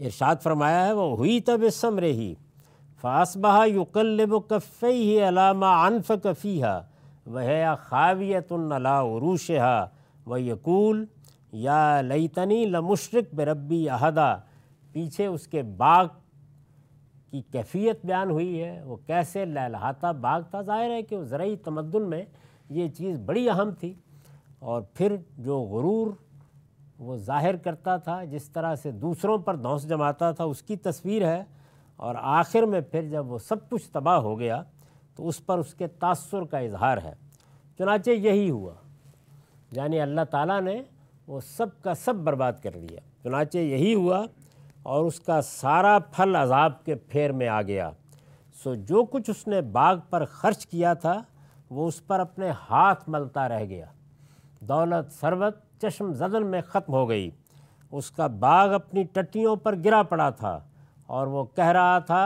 ارشاد فرمایا ہے، وہ ہوئی تب سمرہی فاصبح یقلب کفیہ علی ما انفق فیہا وَهِيَ خَاوِيَةٌ عَلَىٰ عُرُوشِهَا وَيَقُولُ یا لیتنی لمشرک بربی احدا۔ پیچھے اس کے باغ کی کیفیت بیان ہوئی ہے، وہ کیسے لہلہاتا باغ تھا۔ ظاہر ہے کہ وہ زرعی تمدن میں یہ چیز بڑی اہم تھی، اور پھر جو غرور وہ ظاہر کرتا تھا، جس طرح سے دوسروں پر دھونس جماتا تھا، اس کی تصویر ہے۔ اور آخر میں پھر جب وہ سب کچھ تباہ ہو گیا تو اس پر اس کے تاثر کا اظہار ہے۔ چنانچہ یہی ہوا، یعنی اللہ تعالیٰ نے وہ سب کا سب برباد کر دیا۔ چنانچہ یہی ہوا اور اس کا سارا پھل عذاب کے پھیر میں آ گیا۔ سو جو کچھ اس نے باغ پر خرچ کیا تھا وہ اس پر اپنے ہاتھ ملتا رہ گیا۔ دولت، ثروت چشم زدن میں ختم ہو گئی۔ اس کا باغ اپنی ٹٹیوں پر گرا پڑا تھا، اور وہ کہہ رہا تھا،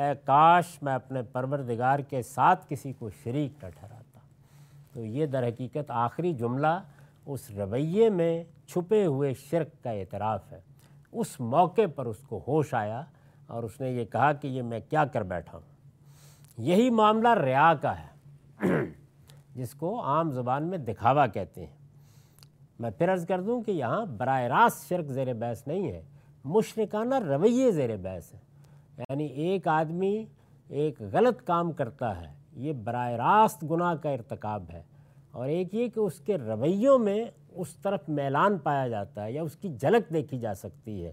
اے کاش میں اپنے پروردگار کے ساتھ کسی کو شریک نہ ٹھہراتا۔ تو یہ در حقیقت آخری جملہ اس رویے میں چھپے ہوئے شرک کا اعتراف ہے۔ اس موقع پر اس کو ہوش آیا اور اس نے یہ کہا کہ یہ میں کیا کر بیٹھا ہوں۔ یہی معاملہ ریا کا ہے، جس کو عام زبان میں دکھاوا کہتے ہیں۔ میں پھر عرض کر دوں کہ یہاں براہ راست شرک زیر بحث نہیں ہے، مشرکانہ رویے زیر بحث ہیں۔ یعنی ایک آدمی ایک غلط کام کرتا ہے، یہ براہ راست گناہ کا ارتکاب ہے، اور ایک یہ کہ اس کے رویوں میں اس طرف میلان پایا جاتا ہے یا اس کی جھلک دیکھی جا سکتی ہے۔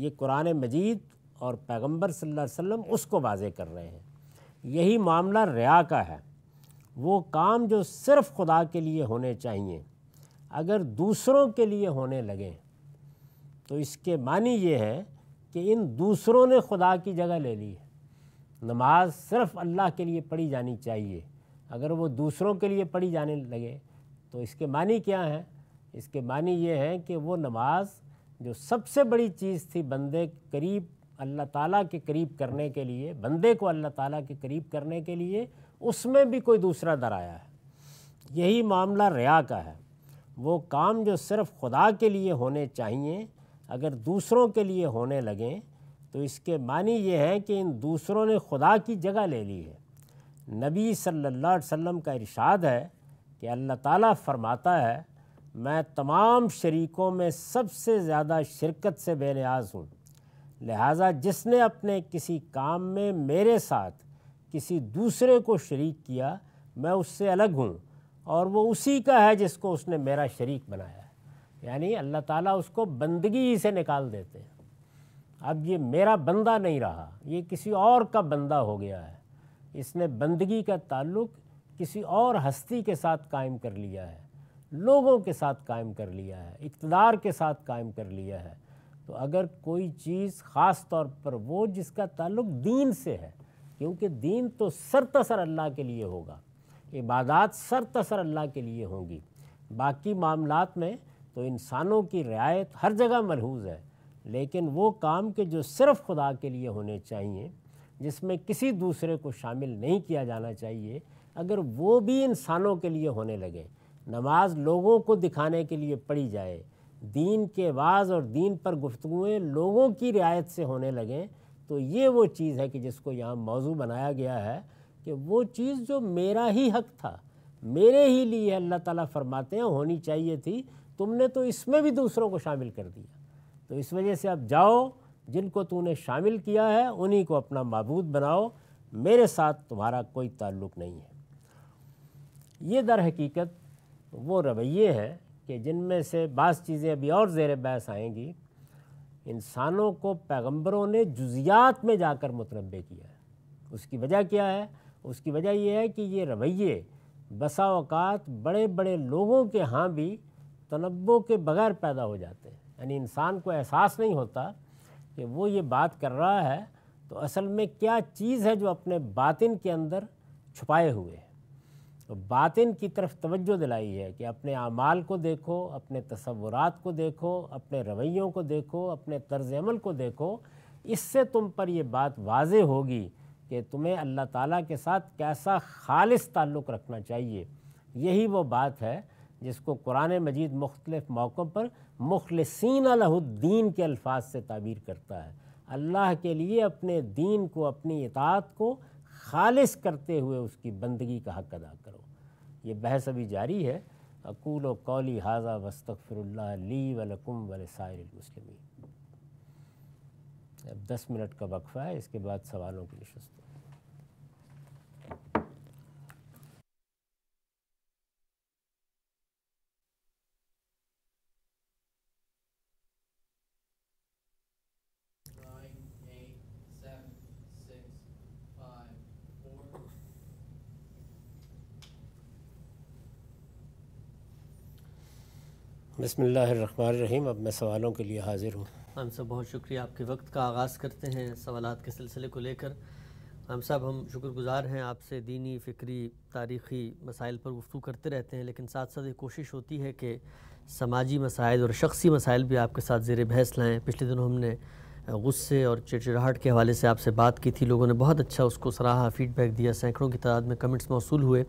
یہ قرآن مجید اور پیغمبر صلی اللہ علیہ وسلم اس کو واضح کر رہے ہیں۔ یہی معاملہ ریا کا ہے، وہ کام جو صرف خدا کے لیے ہونے چاہیے، اگر دوسروں کے لیے ہونے لگیں تو اس کے معنی یہ ہے کہ ان دوسروں نے خدا کی جگہ لے لی ہے۔ نماز صرف اللہ کے لیے پڑھی جانی چاہیے، اگر وہ دوسروں کے لیے پڑھی جانے لگے تو اس کے معنی کیا ہیں؟ اس کے معنی یہ ہیں کہ وہ نماز جو سب سے بڑی چیز تھی بندے قریب اللہ تعالیٰ کے قریب کرنے کے لیے، بندے کو اللہ تعالیٰ کے قریب کرنے کے لیے، اس میں بھی کوئی دوسرا در آیا ہے۔ یہی معاملہ ریا کا ہے، وہ کام جو صرف خدا کے لیے ہونے چاہیے اگر دوسروں کے لیے ہونے لگیں تو اس کے معنی یہ ہیں کہ ان دوسروں نے خدا کی جگہ لے لی ہے۔ نبی صلی اللہ علیہ وسلم کا ارشاد ہے کہ اللہ تعالیٰ فرماتا ہے، میں تمام شریکوں میں سب سے زیادہ شرکت سے بے نیاز ہوں، لہٰذا جس نے اپنے کسی کام میں میرے ساتھ کسی دوسرے کو شریک کیا میں اس سے الگ ہوں، اور وہ اسی کا ہے جس کو اس نے میرا شریک بنایا ہے۔ یعنی اللہ تعالیٰ اس کو بندگی ہی سے نکال دیتے ہیں۔ اب یہ میرا بندہ نہیں رہا، یہ کسی اور کا بندہ ہو گیا ہے، اس نے بندگی کا تعلق کسی اور ہستی کے ساتھ قائم کر لیا ہے، لوگوں کے ساتھ قائم کر لیا ہے، اقتدار کے ساتھ قائم کر لیا ہے۔ تو اگر کوئی چیز خاص طور پر وہ جس کا تعلق دین سے ہے، کیونکہ دین تو سرتاسر اللہ کے لیے ہوگا، عبادات سرتاسر اللہ کے لیے ہوں گی، باقی معاملات میں تو انسانوں کی رعایت ہر جگہ ملحوظ ہے، لیکن وہ کام کے جو صرف خدا کے لیے ہونے چاہیے، جس میں کسی دوسرے کو شامل نہیں کیا جانا چاہیے، اگر وہ بھی انسانوں کے لیے ہونے لگے، نماز لوگوں کو دکھانے کے لیے پڑھی جائے، دین کے واز اور دین پر گفتگویں لوگوں کی رعایت سے ہونے لگیں، تو یہ وہ چیز ہے کہ جس کو یہاں موضوع بنایا گیا ہے کہ وہ چیز جو میرا ہی حق تھا، میرے ہی لیے اللہ تعالیٰ فرماتے ہیں ہونی چاہیے تھی، تم نے تو اس میں بھی دوسروں کو شامل کر دیا، تو اس وجہ سے اب جاؤ، جن کو تو نے شامل کیا ہے انہی کو اپنا معبود بناؤ، میرے ساتھ تمہارا کوئی تعلق نہیں ہے۔ یہ در حقیقت وہ رویے ہیں کہ جن میں سے بعض چیزیں ابھی اور زیر بحث آئیں گی۔ انسانوں کو پیغمبروں نے جزیات میں جا کر متنبع کیا ہے۔ اس کی وجہ کیا ہے؟ اس کی وجہ یہ ہے کہ یہ رویے بسا اوقات بڑے بڑے لوگوں کے ہاں بھی تنبع کے بغیر پیدا ہو جاتے ہیں، یعنی انسان کو احساس نہیں ہوتا کہ وہ یہ بات کر رہا ہے تو اصل میں کیا چیز ہے جو اپنے باطن کے اندر چھپائے ہوئے ہے۔ تو باطن کی طرف توجہ دلائی ہے کہ اپنے اعمال کو دیکھو، اپنے تصورات کو دیکھو، اپنے رویوں کو دیکھو، اپنے طرز عمل کو دیکھو، اس سے تم پر یہ بات واضح ہوگی کہ تمہیں اللہ تعالیٰ کے ساتھ کیسا خالص تعلق رکھنا چاہیے۔ یہی وہ بات ہے جس کو قرآن مجید مختلف موقعوں پر مخلصین لہ الدین کے الفاظ سے تعبیر کرتا ہے۔ اللہ کے لیے اپنے دین کو، اپنی اطاعت کو خالص کرتے ہوئے اس کی بندگی کا حق ادا کرو۔ یہ بحث ابھی جاری ہے۔ اقول و قولی ھذا واستغفر اللہ لی ولکم ولسائر المسلمین۔ اب 10 منٹ کا وقفہ ہے، اس کے بعد سوالوں کی نشست۔ بسم اللہ الرحمن الرحیم۔ اب میں سوالوں کے لیے حاضر ہوں۔ ہم سب بہت شکریہ، آپ کے وقت کا آغاز کرتے ہیں سوالات کے سلسلے کو لے کر۔ ہم سب ہم شکر گزار ہیں آپ سے، دینی، فکری، تاریخی مسائل پر گفتگو کرتے رہتے ہیں، لیکن ساتھ ساتھ یہ کوشش ہوتی ہے کہ سماجی مسائل اور شخصی مسائل بھی آپ کے ساتھ زیر بحث لائیں۔ پچھلے دنوں ہم نے غصے اور چڑچڑاہٹ کے حوالے سے آپ سے بات کی تھی، لوگوں نے بہت اچھا اس کو سراہا، فیڈ بیک دیا، سینکڑوں کی تعداد میں کمنٹس موصول ہوئے،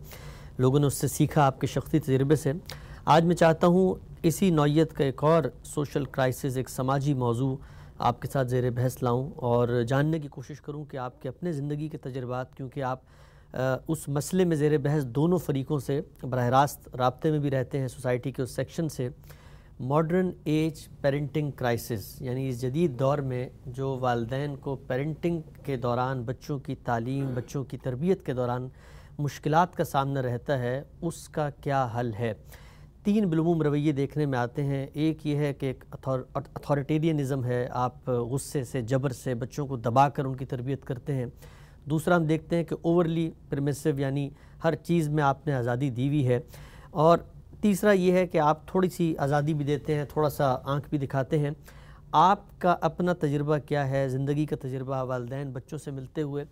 لوگوں نے اس سے سیکھا آپ کے شخصی تجربے سے۔ آج میں چاہتا ہوں اسی نوعیت کا ایک اور سوشل کرائسس، ایک سماجی موضوع آپ کے ساتھ زیر بحث لاؤں اور جاننے کی کوشش کروں کہ آپ کے اپنے زندگی کے تجربات، کیونکہ آپ اس مسئلے میں زیر بحث دونوں فریقوں سے براہ راست رابطے میں بھی رہتے ہیں، سوسائٹی کے اس سیکشن سے۔ ماڈرن ایج پیرنٹنگ کرائسس، یعنی اس جدید دور میں جو والدین کو پیرنٹنگ کے دوران، بچوں کی تعلیم، بچوں کی تربیت کے دوران مشکلات کا سامنا رہتا ہے، اس کا کیا حل ہے؟ 3 بالعموم رویے دیکھنے میں آتے ہیں۔ ایک یہ ہے کہ ایک اتھارٹیرینزم ہے، آپ غصے سے، جبر سے بچوں کو دبا کر ان کی تربیت کرتے ہیں۔ دوسرا ہم دیکھتے ہیں کہ اوورلی پرمیسو، یعنی ہر چیز میں آپ نے آزادی دی ہوئی ہے۔ اور تیسرا یہ ہے کہ آپ تھوڑی سی آزادی بھی دیتے ہیں، تھوڑا سا آنکھ بھی دکھاتے ہیں۔ آپ کا اپنا تجربہ کیا ہے، زندگی کا تجربہ، والدین بچوں سے ملتے ہوئے؟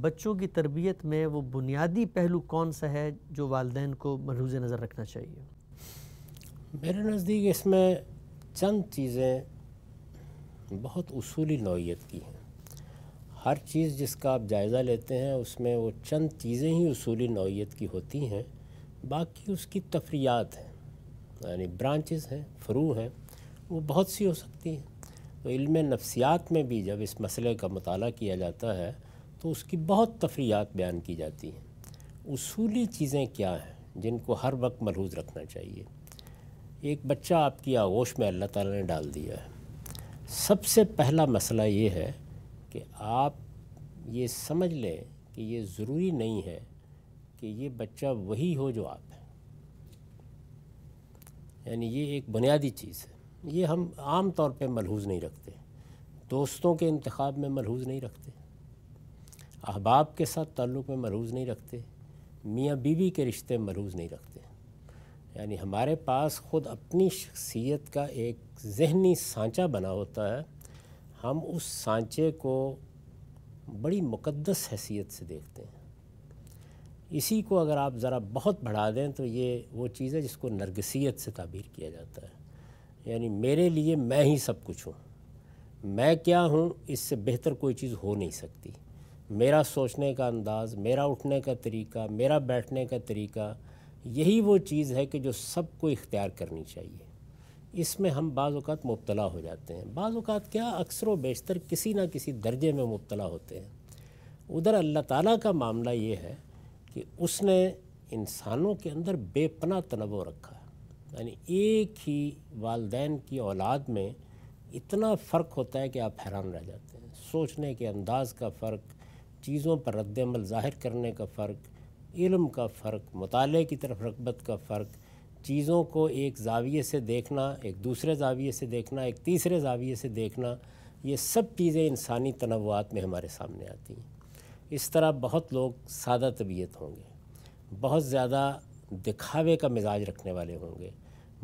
بچوں کی تربیت میں وہ بنیادی پہلو کون سا ہے جو والدین کو ملحوظ نظر رکھنا چاہیے؟ میرے نزدیک اس میں چند چیزیں بہت اصولی نوعیت کی ہیں۔ ہر چیز جس کا آپ جائزہ لیتے ہیں اس میں وہ چند چیزیں ہی اصولی نوعیت کی ہوتی ہیں، باقی اس کی تفریعات ہیں، یعنی برانچز ہیں، فروع ہیں، وہ بہت سی ہو سکتی ہیں۔ تو علم نفسیات میں بھی جب اس مسئلے کا مطالعہ کیا جاتا ہے تو اس کی بہت تفریعات بیان کی جاتی ہیں۔ اصولی چیزیں کیا ہیں جن کو ہر وقت ملحوظ رکھنا چاہیے؟ ایک بچہ آپ کی آغوش میں اللہ تعالیٰ نے ڈال دیا ہے، سب سے پہلا مسئلہ یہ ہے کہ آپ یہ سمجھ لیں کہ یہ ضروری نہیں ہے کہ یہ بچہ وہی ہو جو آپ ہیں، یعنی یہ ایک بنیادی چیز ہے، یہ ہم عام طور پہ ملحوظ نہیں رکھتے، دوستوں کے انتخاب میں ملحوظ نہیں رکھتے، احباب کے ساتھ تعلق میں ملحوظ نہیں رکھتے، میاں بیوی کے رشتے میں ملحوظ نہیں رکھتے۔ یعنی ہمارے پاس خود اپنی شخصیت کا ایک ذہنی سانچہ بنا ہوتا ہے، ہم اس سانچے کو بڑی مقدس حیثیت سے دیکھتے ہیں۔ اسی کو اگر آپ ذرا بہت بڑھا دیں تو یہ وہ چیز ہے جس کو نرگسیت سے تعبیر کیا جاتا ہے، یعنی میرے لیے میں ہی سب کچھ ہوں، میں کیا ہوں اس سے بہتر کوئی چیز ہو نہیں سکتی، میرا سوچنے کا انداز، میرا اٹھنے کا طریقہ، میرا بیٹھنے کا طریقہ، یہی وہ چیز ہے کہ جو سب کو اختیار کرنی چاہیے۔ اس میں ہم بعض اوقات مبتلا ہو جاتے ہیں، بعض اوقات کیا اکثر و بیشتر کسی نہ کسی درجے میں مبتلا ہوتے ہیں۔ ادھر اللہ تعالیٰ کا معاملہ یہ ہے کہ اس نے انسانوں کے اندر بے پناہ تنوع رکھا، یعنی ایک ہی والدین کی اولاد میں اتنا فرق ہوتا ہے کہ آپ حیران رہ جاتے ہیں۔ سوچنے کے انداز کا فرق، چیزوں پر رد عمل ظاہر کرنے کا فرق، علم کا فرق، مطالعے کی طرف رغبت کا فرق، چیزوں کو ایک زاویے سے دیکھنا، ایک دوسرے زاویے سے دیکھنا، ایک تیسرے زاویے سے دیکھنا، یہ سب چیزیں انسانی تنوعات میں ہمارے سامنے آتی ہیں۔ اس طرح بہت لوگ سادہ طبیعت ہوں گے، بہت زیادہ دکھاوے کا مزاج رکھنے والے ہوں گے،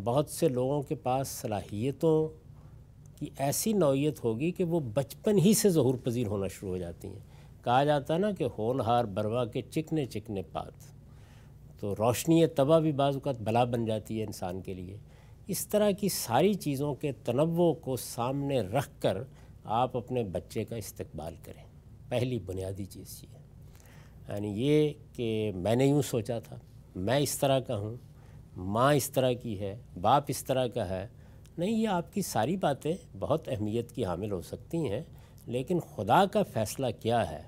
بہت سے لوگوں کے پاس صلاحیتوں کی ایسی نوعیت ہوگی کہ وہ بچپن ہی سے ظہور پذیر ہونا شروع ہو جاتی ہیں۔ کہا جاتا ہے نا کہ ہونہار بروا کے چکنے چکنے پات، تو روشنی طبع بھی بعض اوقات بلا بن جاتی ہے انسان کے لیے۔ اس طرح کی ساری چیزوں کے تنوع کو سامنے رکھ کر آپ اپنے بچے کا استقبال کریں، پہلی بنیادی چیز یہ ہے۔ یعنی یہ کہ میں نے یوں سوچا تھا، میں اس طرح کا ہوں، ماں اس طرح کی ہے، باپ اس طرح کا ہے، نہیں، یہ آپ کی ساری باتیں بہت اہمیت کی حامل ہو سکتی ہیں، لیکن خدا کا فیصلہ کیا ہے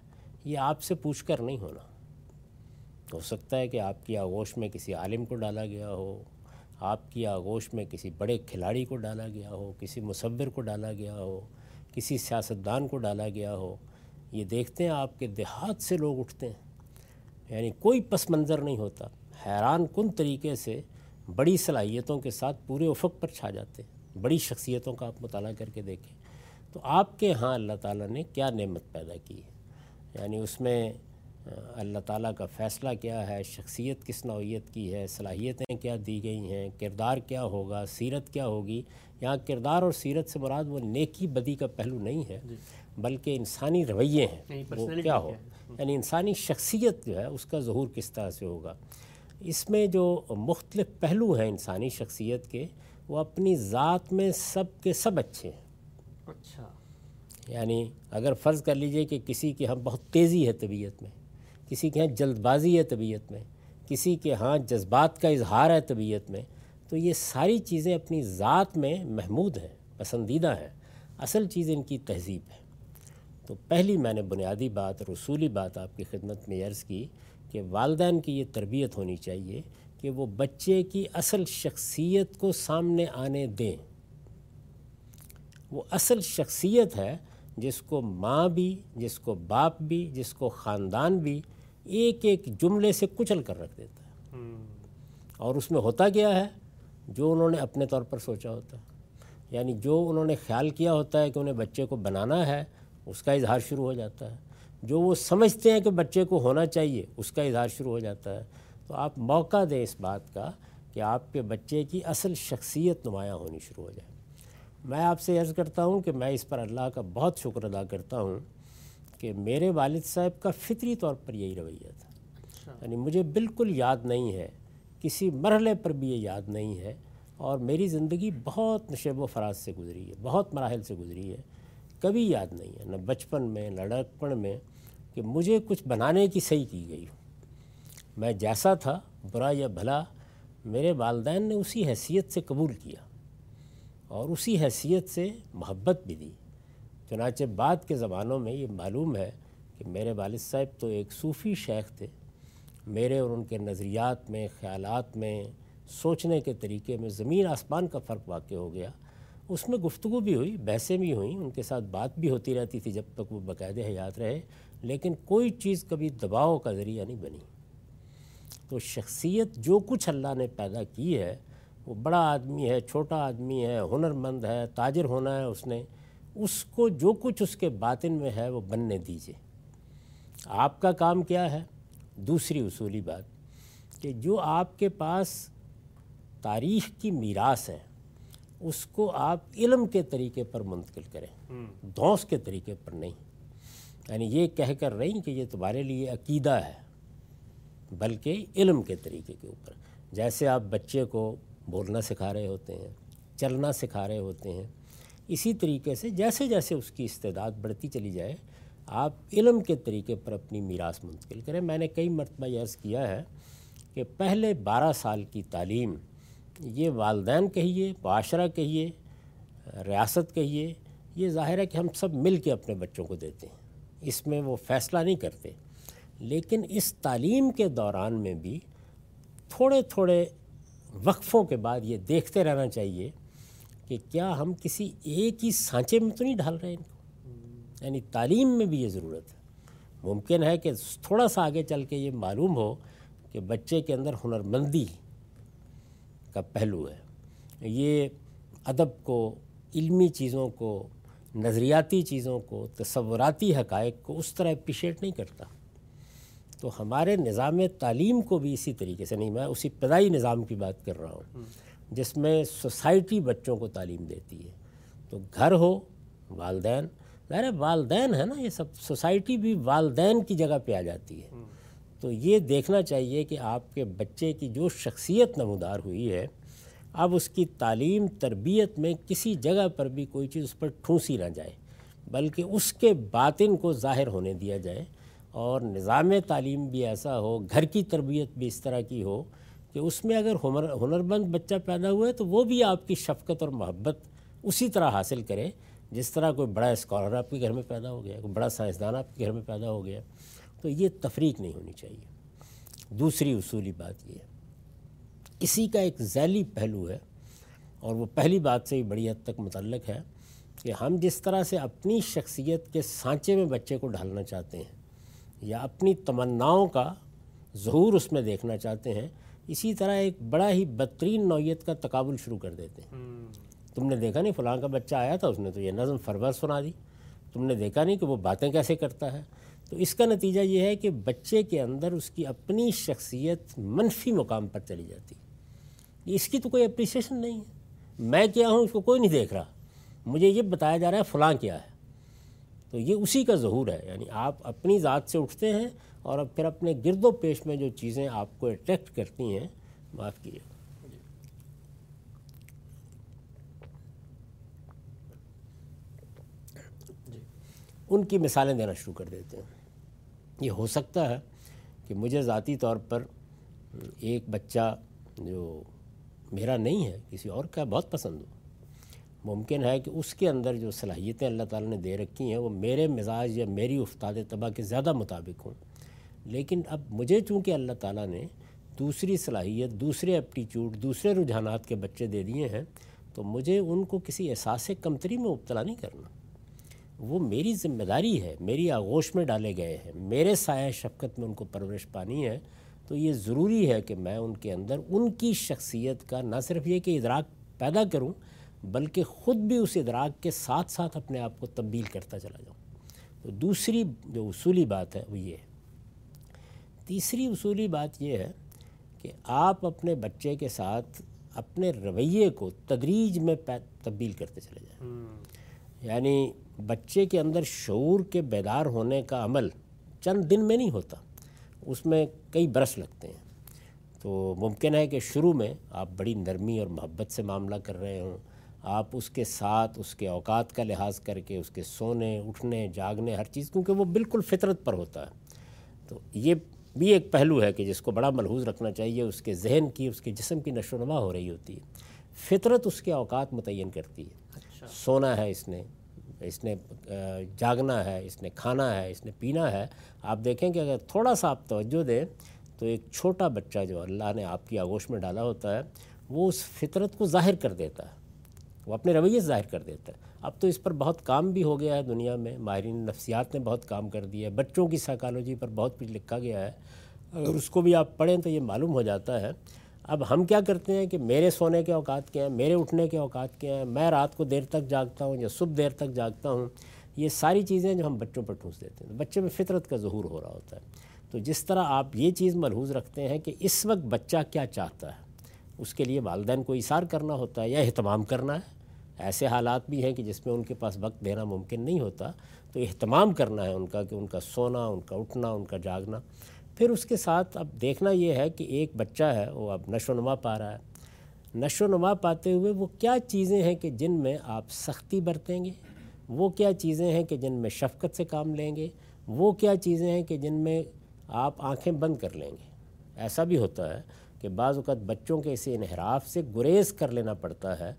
یہ آپ سے پوچھ کر نہیں ہونا۔ ہو سکتا ہے کہ آپ کی آغوش میں کسی عالم کو ڈالا گیا ہو، آپ کی آغوش میں کسی بڑے کھلاڑی کو ڈالا گیا ہو، کسی مصور کو ڈالا گیا ہو، کسی سیاستدان کو ڈالا گیا ہو۔ یہ دیکھتے ہیں آپ کے دیہات سے لوگ اٹھتے ہیں، یعنی کوئی پس منظر نہیں ہوتا، حیران کن طریقے سے بڑی صلاحیتوں کے ساتھ پورے افق پر چھا جاتے ہیں۔ بڑی شخصیتوں کا آپ مطالعہ کر کے دیکھیں تو آپ کے ہاں اللہ تعالیٰ نے کیا نعمت پیدا کی ہے، یعنی اس میں اللہ تعالیٰ کا فیصلہ کیا ہے، شخصیت کس نوعیت کی ہے، صلاحیتیں کیا دی گئی ہیں، کردار کیا ہوگا، سیرت کیا ہوگی۔ یہاں کردار اور سیرت سے مراد وہ نیکی بدی کا پہلو نہیں ہے، بلکہ انسانی رویے ہیں، وہ کیا ہو، یعنی انسانی شخصیت جو ہے اس کا ظہور کس طرح سے ہوگا۔ اس میں جو مختلف پہلو ہیں انسانی شخصیت کے، وہ اپنی ذات میں سب کے سب اچھے ہیں۔ اچھا، یعنی اگر فرض کر لیجئے کہ کسی کے ہاں بہت تیزی ہے طبیعت میں، کسی کے ہاں جلد بازی ہے طبیعت میں، کسی کے ہاں جذبات کا اظہار ہے طبیعت میں، تو یہ ساری چیزیں اپنی ذات میں محمود ہیں، پسندیدہ ہیں۔ اصل چیز ان کی تہذیب ہے۔ تو پہلی میں نے بنیادی بات، رسولی بات آپ کی خدمت میں عرض کی کہ والدین کی یہ تربیت ہونی چاہیے کہ وہ بچے کی اصل شخصیت کو سامنے آنے دیں۔ وہ اصل شخصیت ہے جس کو ماں بھی، جس کو باپ بھی، جس کو خاندان بھی ایک ایک جملے سے کچل کر رکھ دیتا ہے، اور اس میں ہوتا کیا ہے، جو انہوں نے اپنے طور پر سوچا ہوتا ہے، یعنی جو انہوں نے خیال کیا ہوتا ہے کہ انہیں بچے کو بنانا ہے، اس کا اظہار شروع ہو جاتا ہے، جو وہ سمجھتے ہیں کہ بچے کو ہونا چاہیے، اس کا اظہار شروع ہو جاتا ہے۔ تو آپ موقع دیں اس بات کا کہ آپ کے بچے کی اصل شخصیت نمایاں ہونی شروع ہو جائے۔ میں آپ سے عرض کرتا ہوں کہ میں اس پر اللہ کا بہت شکر ادا کرتا ہوں کہ میرے والد صاحب کا فطری طور پر یہی رویہ تھا، یعنی مجھے بالکل یاد نہیں ہے، کسی مرحلے پر بھی یہ یاد نہیں ہے، اور میری زندگی بہت نشیب و فراز سے گزری ہے، بہت مراحل سے گزری ہے، کبھی یاد نہیں ہے، نہ بچپن میں نہ لڑکپن میں، کہ مجھے کچھ بنانے کی صحیح کی گئی ہو۔ میں جیسا تھا، برا یا بھلا، میرے والدین نے اسی حیثیت سے قبول کیا اور اسی حیثیت سے محبت بھی دی۔ چنانچہ بعد کے زمانوں میں یہ معلوم ہے کہ میرے والد صاحب تو ایک صوفی شیخ تھے، میرے اور ان کے نظریات میں، خیالات میں، سوچنے کے طریقے میں زمین آسمان کا فرق واقع ہو گیا۔ اس میں گفتگو بھی ہوئی، بحثیں بھی ہوئیں، ان کے ساتھ بات بھی ہوتی رہتی تھی جب تک وہ باقاعدہ حیات رہے، لیکن کوئی چیز کبھی دباؤ کا ذریعہ نہیں بنی۔ تو شخصیت جو کچھ اللہ نے پیدا کی ہے، وہ بڑا آدمی ہے، چھوٹا آدمی ہے، ہنرمند ہے، تاجر ہونا ہے اس نے، اس کو جو کچھ اس کے باطن میں ہے وہ بننے دیجیے۔ آپ کا کام کیا ہے؟ دوسری اصولی بات کہ جو آپ کے پاس تاریخ کی میراث ہے، اس کو آپ علم کے طریقے پر منتقل کریں، دھونس کے طریقے پر نہیں، یعنی یہ کہہ کر نہیں کہ یہ تمہارے لیے عقیدہ ہے، بلکہ علم کے طریقے کے اوپر۔ جیسے آپ بچے کو بولنا سکھا رہے ہوتے ہیں، چلنا سکھا رہے ہوتے ہیں، اسی طریقے سے جیسے جیسے اس کی استعداد بڑھتی چلی جائے، آپ علم کے طریقے پر اپنی میراث منتقل کریں۔ میں نے کئی مرتبہ یہ عرض کیا ہے کہ پہلے 12 سال کی تعلیم، یہ والدین کہیے، معاشرہ کہیے، ریاست کہیے، یہ ظاہر ہے کہ ہم سب مل کے اپنے بچوں کو دیتے ہیں، اس میں وہ فیصلہ نہیں کرتے، لیکن اس تعلیم کے دوران میں بھی تھوڑے تھوڑے وقفوں کے بعد یہ دیکھتے رہنا چاہیے کہ کیا ہم کسی ایک ہی سانچے میں تو نہیں ڈھال رہے ان کو، یعنی تعلیم میں بھی یہ ضرورت ہے۔ ممکن ہے کہ تھوڑا سا آگے چل کے یہ معلوم ہو کہ بچے کے اندر ہنرمندی کا پہلو ہے، یہ ادب کو، علمی چیزوں کو، نظریاتی چیزوں کو، تصوراتی حقائق کو اس طرح اپریشیٹ نہیں کرتا۔ تو ہمارے نظام تعلیم کو بھی اسی طریقے سے، نہیں میں اسی ابتدائی نظام کی بات کر رہا ہوں جس میں سوسائٹی بچوں کو تعلیم دیتی ہے، تو گھر ہو، والدین، ظاہر والدین ہے نا یہ سب، سوسائٹی بھی والدین کی جگہ پہ آ جاتی ہے۔ تو یہ دیکھنا چاہیے کہ آپ کے بچے کی جو شخصیت نمودار ہوئی ہے، اب اس کی تعلیم تربیت میں کسی جگہ پر بھی کوئی چیز اس پر ٹھونسی نہ جائے، بلکہ اس کے باطن کو ظاہر ہونے دیا جائے، اور نظام تعلیم بھی ایسا ہو، گھر کی تربیت بھی اس طرح کی ہو کہ اس میں اگر ہنرمند بچہ پیدا ہوا ہے تو وہ بھی آپ کی شفقت اور محبت اسی طرح حاصل کرے جس طرح کوئی بڑا اسکالر آپ کے گھر میں پیدا ہو گیا، کوئی بڑا سائنسدان آپ کے گھر میں پیدا ہو گیا۔ تو یہ تفریق نہیں ہونی چاہیے۔ دوسری اصولی بات یہ ہے. اسی کا ایک ذیلی پہلو ہے اور وہ پہلی بات سے ہی بڑی حد تک متعلق ہے کہ ہم جس طرح سے اپنی شخصیت کے سانچے میں بچے کو ڈھالنا چاہتے ہیں یا اپنی تمناؤں کا ظہور اس میں دیکھنا چاہتے ہیں, اسی طرح ایک بڑا ہی بدترین نوعیت کا تقابل شروع کر دیتے ہیں. تم نے دیکھا نہیں فلاں کا بچہ آیا تھا, اس نے تو یہ نظم فرور سنا دی, تم نے دیکھا نہیں کہ وہ باتیں کیسے کرتا ہے. تو اس کا نتیجہ یہ ہے کہ بچے کے اندر اس کی اپنی شخصیت منفی مقام پر چلی جاتی ہے. اس کی تو کوئی اپریسیشن نہیں ہے, میں کیا ہوں اس کو کوئی نہیں دیکھ رہا, مجھے یہ بتایا جا رہا ہے فلاں کیا ہے. تو یہ اسی کا ظہور ہے. یعنی آپ اپنی ذات سے اٹھتے ہیں اور اب پھر اپنے گرد و پیش میں جو چیزیں آپ کو اٹریکٹ کرتی ہیں, معاف کیجیے, ان کی مثالیں دینا شروع کر دیتے ہیں. یہ ہو سکتا ہے کہ مجھے ذاتی طور پر ایک بچہ جو میرا نہیں ہے کسی اور کا بہت پسند ہو, ممکن ہے کہ اس کے اندر جو صلاحیتیں اللہ تعالیٰ نے دے رکھی ہیں وہ میرے مزاج یا میری افتاد طبع کے زیادہ مطابق ہوں, لیکن اب مجھے چونکہ اللہ تعالیٰ نے دوسری صلاحیت, دوسرے ایپٹیچیوڈ, دوسرے رجحانات کے بچے دے دیے ہیں, تو مجھے ان کو کسی احساس کمتری میں مبتلا نہیں کرنا. وہ میری ذمہ داری ہے, میری آغوش میں ڈالے گئے ہیں, میرے سایہ شفقت میں ان کو پرورش پانی ہے. تو یہ ضروری ہے کہ میں ان کے اندر ان کی شخصیت کا نہ صرف یہ کہ ادراک پیدا کروں بلکہ خود بھی اس ادراک کے ساتھ ساتھ اپنے آپ کو تبدیل کرتا چلا جاؤں. تو دوسری جو اصولی بات ہے وہ یہ ہے. تیسری اصولی بات یہ ہے کہ آپ اپنے بچے کے ساتھ اپنے رویے کو تدریج میں تبدیل کرتے چلے جائیں. یعنی بچے کے اندر شعور کے بیدار ہونے کا عمل چند دن میں نہیں ہوتا, اس میں کئی برس لگتے ہیں. تو ممکن ہے کہ شروع میں آپ بڑی نرمی اور محبت سے معاملہ کر رہے ہوں, آپ اس کے ساتھ اس کے اوقات کا لحاظ کر کے اس کے سونے اٹھنے جاگنے ہر چیز, کیونکہ وہ بالکل فطرت پر ہوتا ہے. تو یہ بھی ایک پہلو ہے کہ جس کو بڑا ملحوظ رکھنا چاہیے, اس کے ذہن کی اس کے جسم کی نشو و نما ہو رہی ہوتی ہے, فطرت اس کے اوقات متعین کرتی ہے. اچھا, سونا ہے اس نے جاگنا ہے, اس نے کھانا ہے, اس نے پینا ہے. آپ دیکھیں کہ اگر تھوڑا سا آپ توجہ دیں تو ایک چھوٹا بچہ جو اللہ نے آپ کی آغوش میں ڈالا ہوتا ہے وہ اس فطرت کو ظاہر کر دیتا ہے, وہ اپنے رویے ظاہر کر دیتا ہے. اب تو اس پر بہت کام بھی ہو گیا ہے, دنیا میں ماہرین نفسیات نے بہت کام کر دیا ہے, بچوں کی سائیکالوجی پر بہت کچھ لکھا گیا ہے. اگر اس کو بھی آپ پڑھیں تو یہ معلوم ہو جاتا ہے. اب ہم کیا کرتے ہیں کہ میرے سونے کے اوقات کیا ہیں, میرے اٹھنے کے اوقات کیا ہیں, میں رات کو دیر تک جاگتا ہوں یا صبح دیر تک جاگتا ہوں, یہ ساری چیزیں جو ہم بچوں پر ٹھونس دیتے ہیں. بچے میں فطرت کا ظہور ہو رہا ہوتا ہے. تو جس طرح آپ یہ چیز ملحوظ رکھتے ہیں کہ اس وقت بچہ کیا چاہتا ہے, اس کے لیے والدین کو ایثار کرنا ہوتا ہے یا اہتمام کرنا ہے. ایسے حالات بھی ہیں کہ جس میں ان کے پاس وقت دینا ممکن نہیں ہوتا, تو اہتمام کرنا ہے ان کا, کہ ان کا سونا, ان کا اٹھنا, ان کا جاگنا. پھر اس کے ساتھ اب دیکھنا یہ ہے کہ ایک بچہ ہے وہ اب نشو و نما پا رہا ہے, نشو و نما پاتے ہوئے وہ کیا چیزیں ہیں کہ جن میں آپ سختی برتیں گے, وہ کیا چیزیں ہیں کہ جن میں شفقت سے کام لیں گے, وہ کیا چیزیں ہیں کہ جن میں آپ آنکھیں بند کر لیں گے. ایسا بھی ہوتا ہے کہ بعض اوقات بچوں کے اسے انحراف سے گریز کر لینا پڑتا ہے.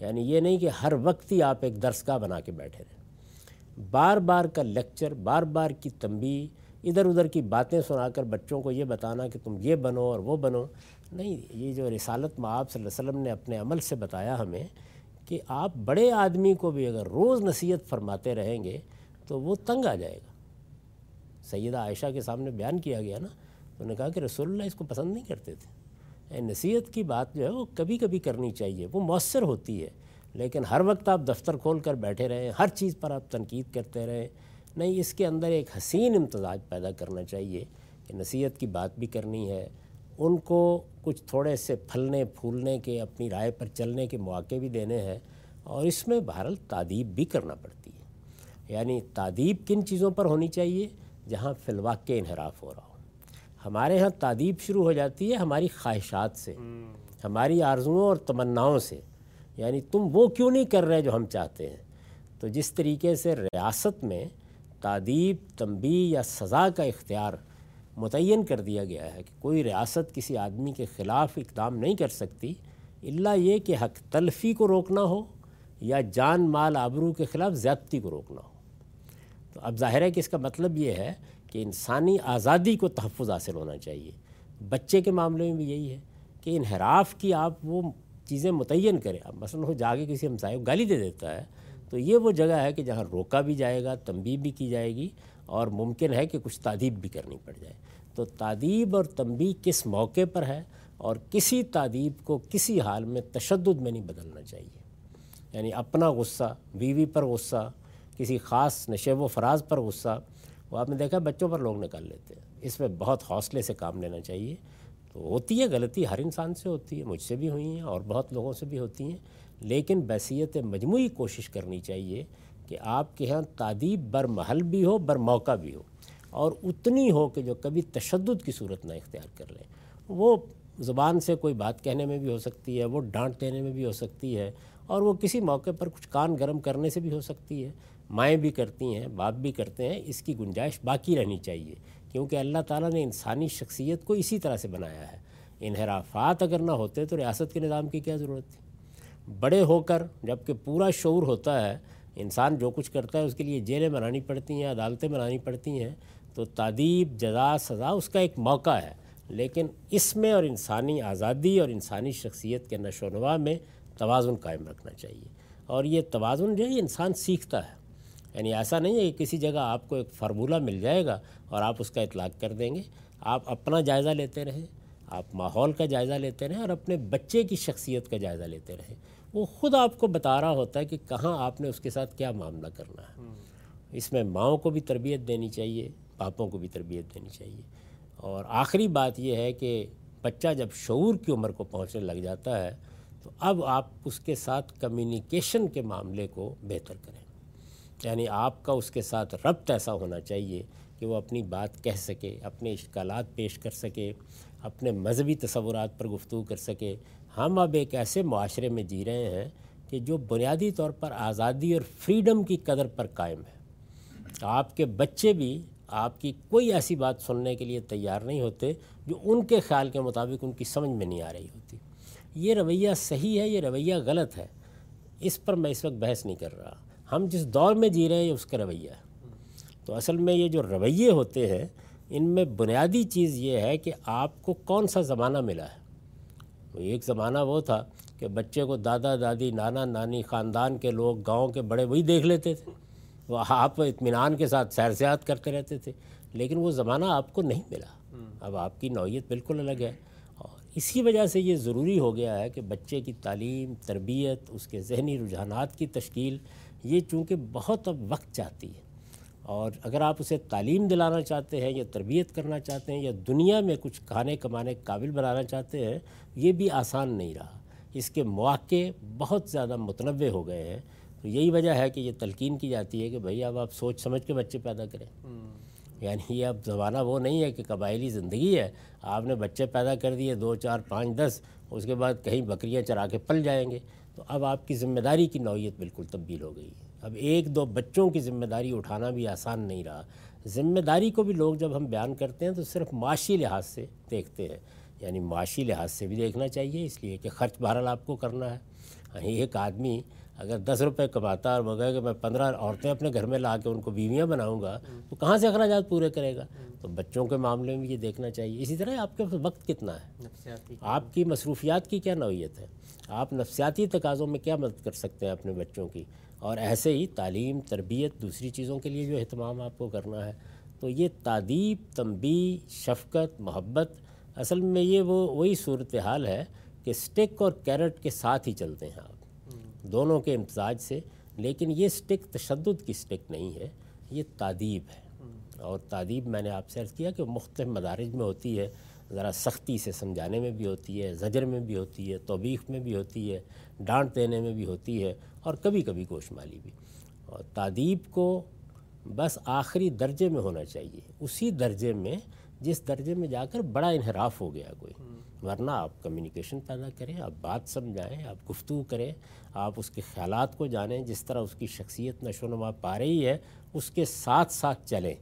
یعنی یہ نہیں کہ ہر وقت ہی آپ ایک درسگاہ بنا کے بیٹھے رہیں, بار بار کا لیکچر, بار بار کی تنبیہ, ادھر ادھر کی باتیں سنا کر بچوں کو یہ بتانا کہ تم یہ بنو اور وہ بنو. نہیں, یہ جو رسالت مآب صلی اللہ علیہ وسلم نے اپنے عمل سے بتایا ہمیں کہ آپ بڑے آدمی کو بھی اگر روز نصیحت فرماتے رہیں گے تو وہ تنگ آ جائے گا. سیدہ عائشہ کے سامنے بیان کیا گیا نا, انہوں نے کہا کہ رسول اللہ اس کو پسند نہیں کرتے تھے. نصیحت کی بات جو ہے وہ کبھی کبھی کرنی چاہیے, وہ مؤثر ہوتی ہے. لیکن ہر وقت آپ دفتر کھول کر بیٹھے رہیں, ہر چیز پر آپ تنقید کرتے رہیں, نہیں. اس کے اندر ایک حسین امتزاج پیدا کرنا چاہیے کہ نصیحت کی بات بھی کرنی ہے, ان کو کچھ تھوڑے سے پھلنے پھولنے کے, اپنی رائے پر چلنے کے مواقع بھی دینے ہیں, اور اس میں بہرحال تادیب بھی کرنا پڑتی ہے. یعنی تادیب کن چیزوں پر ہونی چاہیے, جہاں فی الواقع انحراف ہو رہا ہو. ہمارے ہاں تادیب شروع ہو جاتی ہے ہماری خواہشات سے, ہماری آرزوؤں اور تمناؤں سے. یعنی تم وہ کیوں نہیں کر رہے جو ہم چاہتے ہیں. تو جس طریقے سے ریاست میں تادیب, تنبیہ یا سزا کا اختیار متعین کر دیا گیا ہے کہ کوئی ریاست کسی آدمی کے خلاف اقدام نہیں کر سکتی الا یہ کہ حق تلفی کو روکنا ہو یا جان مال آبرو کے خلاف زیادتی کو روکنا ہو. تو اب ظاہر ہے کہ اس کا مطلب یہ ہے کہ انسانی آزادی کو تحفظ حاصل ہونا چاہیے. بچے کے معاملے میں بھی یہی ہے کہ انحراف کی آپ وہ چیزیں متعین کریں. اب مثلاً وہ جا کے کسی ہمسائے کو گالی دے دیتا ہے تو یہ وہ جگہ ہے کہ جہاں روکا بھی جائے گا، تنبیہ بھی کی جائے گی، اور ممکن ہے کہ کچھ تادیب بھی کرنی پڑ جائے. تو تادیب اور تنبیہ کس موقع پر ہے، اور کسی تادیب کو کسی حال میں تشدد میں نہیں بدلنا چاہیے. یعنی اپنا غصہ، بیوی پر غصہ، کسی خاص نشیب و فراز پر غصہ، وہ آپ نے دیکھا بچوں پر لوگ نکال لیتے ہیں. اس میں بہت حوصلے سے کام لینا چاہیے. تو ہوتی ہے غلطی، ہر انسان سے ہوتی ہے، مجھ سے بھی ہوئی ہیں اور بہت لوگوں سے بھی ہوتی ہیں، لیکن بحیثیت مجموعی کوشش کرنی چاہیے کہ آپ کے ہاں تادیب بر محل بھی ہو، بر موقع بھی ہو، اور اتنی ہو کہ جو کبھی تشدد کی صورت نہ اختیار کر لیں. وہ زبان سے کوئی بات کہنے میں بھی ہو سکتی ہے، وہ ڈانٹ دینے میں بھی ہو سکتی ہے، اور وہ کسی موقع پر کچھ کان گرم کرنے سے بھی ہو سکتی ہے. مائیں بھی کرتی ہیں، باپ بھی کرتے ہیں، اس کی گنجائش باقی رہنی چاہیے، کیونکہ اللہ تعالیٰ نے انسانی شخصیت کو اسی طرح سے بنایا ہے. انحرافات اگر نہ ہوتے تو ریاست کے نظام کی کیا ضرورت تھی؟ بڑے ہو کر جب کہ پورا شعور ہوتا ہے، انسان جو کچھ کرتا ہے اس کے لیے جیلیں بنانی پڑتی ہیں، عدالتیں بنانی پڑتی ہیں. تو تادیب، جزا، سزا اس کا ایک موقع ہے، لیکن اس میں اور انسانی آزادی اور انسانی شخصیت کے نشو و نما میں توازن قائم رکھنا چاہیے. اور یہ توازن جو ہے انسان سیکھتا ہے. یعنی ایسا نہیں ہے کہ کسی جگہ آپ کو ایک فارمولہ مل جائے گا اور آپ اس کا اطلاق کر دیں گے. آپ اپنا جائزہ لیتے رہیں، آپ ماحول کا جائزہ لیتے رہیں، اور اپنے بچے کی شخصیت کا جائزہ لیتے رہیں. وہ خود آپ کو بتا رہا ہوتا ہے کہ کہاں آپ نے اس کے ساتھ کیا معاملہ کرنا ہے. اس میں ماؤں کو بھی تربیت دینی چاہیے، باپوں کو بھی تربیت دینی چاہیے. اور آخری بات یہ ہے کہ بچہ جب شعور کی عمر کو پہنچنے لگ جاتا ہے تو اب آپ اس کے ساتھ کمیونیکیشن کے معاملے کو بہتر کریں. یعنی آپ کا اس کے ساتھ ربط ایسا ہونا چاہیے کہ وہ اپنی بات کہہ سکے، اپنے اشکالات پیش کر سکے، اپنے مذہبی تصورات پر گفتگو کر سکے. ہم اب ایک ایسے معاشرے میں جی رہے ہیں کہ جو بنیادی طور پر آزادی اور فریڈم کی قدر پر قائم ہے. آپ کے بچے بھی آپ کی کوئی ایسی بات سننے کے لیے تیار نہیں ہوتے جو ان کے خیال کے مطابق ان کی سمجھ میں نہیں آ رہی ہوتی. یہ رویہ صحیح ہے، یہ رویہ غلط ہے، اس پر میں اس وقت بحث نہیں کر رہا. ہم جس دور میں جی رہے ہیں اس کا رویہ ہے. تو اصل میں یہ جو رویے ہوتے ہیں ان میں بنیادی چیز یہ ہے کہ آپ کو کون سا زمانہ ملا ہے. ایک زمانہ وہ تھا کہ بچے کو دادا دادی، نانا نانی، خاندان کے لوگ، گاؤں کے بڑے وہی دیکھ لیتے تھے، وہ آپ اطمینان کے ساتھ سیر سیاحت کرتے رہتے تھے. لیکن وہ زمانہ آپ کو نہیں ملا، اب آپ کی نوعیت بالکل الگ ہے. اور اسی وجہ سے یہ ضروری ہو گیا ہے کہ بچے کی تعلیم، تربیت، اس کے ذہنی رجحانات کی تشکیل، یہ چونکہ بہت اب وقت چاہتی ہے. اور اگر آپ اسے تعلیم دلانا چاہتے ہیں یا تربیت کرنا چاہتے ہیں یا دنیا میں کچھ کھانے کمانے کے قابل بنانا چاہتے ہیں، یہ بھی آسان نہیں رہا. اس کے مواقع بہت زیادہ متنوع ہو گئے ہیں. تو یہی وجہ ہے کہ یہ تلقین کی جاتی ہے کہ بھئی اب آپ سوچ سمجھ کے بچے پیدا کریں. یعنی یہ اب زمانہ وہ نہیں ہے کہ قبائلی زندگی ہے، آپ نے بچے پیدا کر دیے 2 4 5 10، اس کے بعد کہیں بکریاں چرا کے پل جائیں گے. تو اب آپ کی ذمہ داری کی نوعیت بالکل تبدیل ہو گئی ہے. اب 1 2 بچوں کی ذمہ داری اٹھانا بھی آسان نہیں رہا. ذمہ داری کو بھی لوگ جب ہم بیان کرتے ہیں تو صرف معاشی لحاظ سے دیکھتے ہیں. یعنی معاشی لحاظ سے بھی دیکھنا چاہیے، اس لیے کہ خرچ بہرحال آپ کو کرنا ہے. یعنی ایک آدمی اگر 10 روپے کماتا اور وہ کہے کہ میں 15 عورتیں اپنے گھر میں لا کے ان کو بیویاں بناؤں گا، تو کہاں سے اخراجات پورے کرے گا؟ تو بچوں کے معاملے میں یہ دیکھنا چاہیے. اسی طرح آپ کے وقت کتنا ہے، آپ کی مصروفیات کی کیا نوعیت ہے، آپ نفسیاتی تقاضوں میں کیا مدد کر سکتے ہیں اپنے بچوں کی. اور ایسے ہی تعلیم، تربیت، دوسری چیزوں کے لیے جو اہتمام آپ کو کرنا ہے. تو یہ تادیب، تنبیہ، شفقت، محبت، اصل میں یہ وہی صورتحال ہے کہ سٹک اور کیرٹ کے ساتھ ہی چلتے ہیں آپ، دونوں کے امتزاج سے. لیکن یہ سٹک تشدد کی سٹک نہیں ہے، یہ تادیب ہے. اور تادیب میں نے آپ سے عرض کیا کہ مختلف مدارج میں ہوتی ہے، ذرا سختی سے سمجھانے میں بھی ہوتی ہے، زجر میں بھی ہوتی ہے، توبیخ میں بھی ہوتی ہے، ڈانٹ دینے میں بھی ہوتی ہے، اور کبھی کبھی گوش مالی بھی. اور تادیب کو بس آخری درجے میں ہونا چاہیے، اسی درجے میں جس درجے میں جا کر بڑا انحراف ہو گیا کوئی. ورنہ آپ کمیونیکیشن پیدا کریں، آپ بات سمجھائیں، آپ گفتگو کریں، آپ اس کے خیالات کو جانیں. جس طرح اس کی شخصیت نشو و نما پا رہی ہے اس کے ساتھ ساتھ چلیں.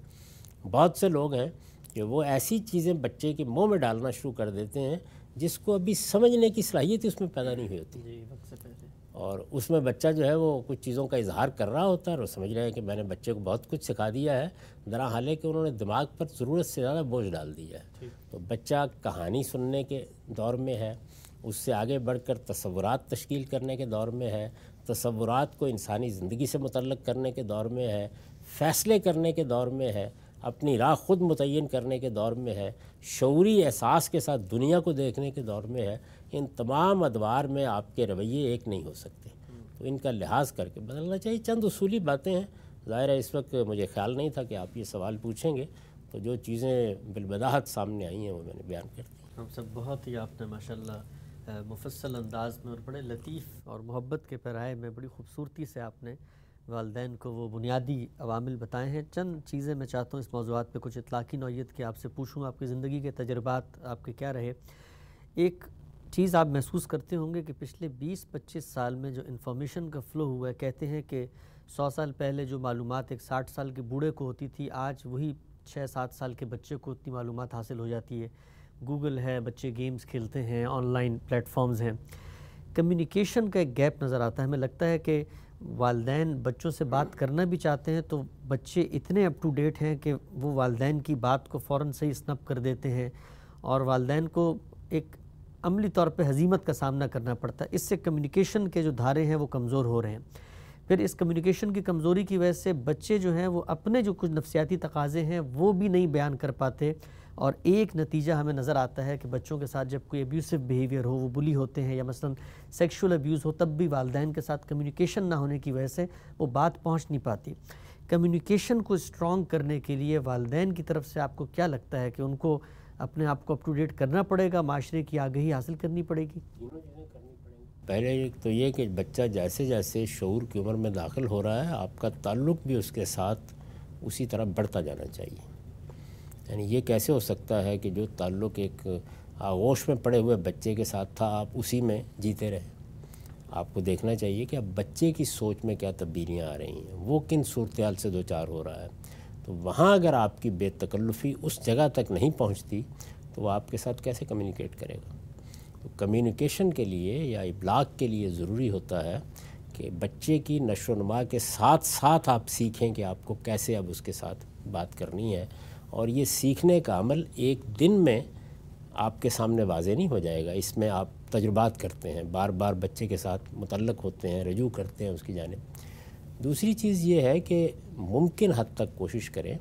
بہت سے لوگ ہیں کہ وہ ایسی چیزیں بچے کے منہ میں ڈالنا شروع کر دیتے ہیں جس کو ابھی سمجھنے کی صلاحیت اس میں پیدا نہیں ہوئی ہوتی. اور اس میں بچہ جو ہے وہ کچھ چیزوں کا اظہار کر رہا ہوتا ہے اور سمجھ رہے ہیں کہ میں نے بچے کو بہت کچھ سکھا دیا ہے، درا حالے کہ انہوں نے دماغ پر ضرورت سے زیادہ بوجھ ڈال دیا ہے۔ تو بچہ کہانی سننے کے دور میں ہے، اس سے آگے بڑھ کر تصورات تشکیل کرنے کے دور میں ہے، تصورات کو انسانی زندگی سے متعلق کرنے کے دور میں ہے، فیصلے کرنے کے دور میں ہے، اپنی راہ خود متعین کرنے کے دور میں ہے، شعوری احساس کے ساتھ دنیا کو دیکھنے کے دور میں ہے۔ ان تمام ادوار میں آپ کے رویے ایک نہیں ہو سکتے، تو ان کا لحاظ کر کے بدلنا چاہیے۔ چند اصولی باتیں ہیں، ظاہر ہے اس وقت مجھے خیال نہیں تھا کہ آپ یہ سوال پوچھیں گے، تو جو چیزیں بالبداہت سامنے آئی ہیں وہ میں نے بیان کر دی۔ ہم سب بہت ہی آپ نے ماشاءاللہ مفصل انداز میں اور بڑے لطیف اور محبت کے پیرائے میں بڑی خوبصورتی سے آپ نے والدین کو وہ بنیادی عوامل بتائے ہیں۔ چند چیزیں میں چاہتا ہوں اس موضوعات پہ کچھ اطلاقی نوعیت کے آپ سے پوچھوں، آپ کی زندگی کے تجربات آپ کے کیا رہے۔ ایک چیز آپ محسوس کرتے ہوں گے کہ پچھلے 20-25 سال میں جو انفارمیشن کا فلو ہوا ہے، کہتے ہیں کہ 100 سال پہلے جو معلومات ایک 60 سال کے بوڑھے کو ہوتی تھی، آج وہی 6-7 سال کے بچے کو اتنی معلومات حاصل ہو جاتی ہے۔ گوگل ہے، بچے گیمز کھیلتے ہیں، آن لائن پلیٹ فارمز ہیں، کمیونیکیشن کا ایک گیپ نظر آتا ہے۔ ہمیں لگتا ہے کہ والدین بچوں سے بات کرنا بھی چاہتے ہیں تو بچے اتنے اپ ٹو ڈیٹ ہیں کہ وہ والدین کی بات کو فوراً سے ہی سنپ کر دیتے ہیں اور والدین کو ایک عملی طور پہ ہزیمت کا سامنا کرنا پڑتا ہے۔ اس سے کمیونیکیشن کے جو دھارے ہیں وہ کمزور ہو رہے ہیں۔ پھر اس کمیونیکیشن کی کمزوری کی وجہ سے بچے جو ہیں وہ اپنے جو کچھ نفسیاتی تقاضے ہیں وہ بھی نہیں بیان کر پاتے، اور ایک نتیجہ ہمیں نظر آتا ہے کہ بچوں کے ساتھ جب کوئی ابیوسیو بیہیویئر ہو، وہ بلی ہوتے ہیں، یا مثلا سیکشول ابیوز ہو، تب بھی والدین کے ساتھ کمیونیکیشن نہ ہونے کی وجہ سے وہ بات پہنچ نہیں پاتی۔ کمیونیکیشن کو اسٹرانگ کرنے کے لیے والدین کی طرف سے آپ کو کیا لگتا ہے کہ ان کو اپنے آپ کو اپ ٹو ڈیٹ کرنا پڑے گا، معاشرے کی آگہی حاصل کرنی پڑے گی؟ پہلے تو یہ کہ بچہ جیسے جیسے شعور کی عمر میں داخل ہو رہا ہے، آپ کا تعلق بھی اس کے ساتھ اسی طرح بڑھتا جانا چاہیے۔ یعنی یہ کیسے ہو سکتا ہے کہ جو تعلق ایک آغوش میں پڑے ہوئے بچے کے ساتھ تھا آپ اسی میں جیتے رہے؟ آپ کو دیکھنا چاہیے کہ اب بچے کی سوچ میں کیا تبدیلیاں آ رہی ہیں، وہ کن صورتحال سے دوچار ہو رہا ہے۔ تو وہاں اگر آپ کی بے تکلفی اس جگہ تک نہیں پہنچتی تو وہ آپ کے ساتھ کیسے کمیونیکیٹ کرے گا؟ تو کمیونیکیشن کے لیے یا ابلاغ کے لیے ضروری ہوتا ہے کہ بچے کی نشو و نما کے ساتھ ساتھ آپ سیکھیں کہ آپ کو کیسے اب اس کے ساتھ بات کرنی ہے، اور یہ سیکھنے کا عمل ایک دن میں آپ کے سامنے واضح نہیں ہو جائے گا۔ اس میں آپ تجربات کرتے ہیں، بار بار بچے کے ساتھ متعلق ہوتے ہیں، رجوع کرتے ہیں اس کی جانب۔ دوسری چیز یہ ہے کہ ممکن حد تک کوشش کریں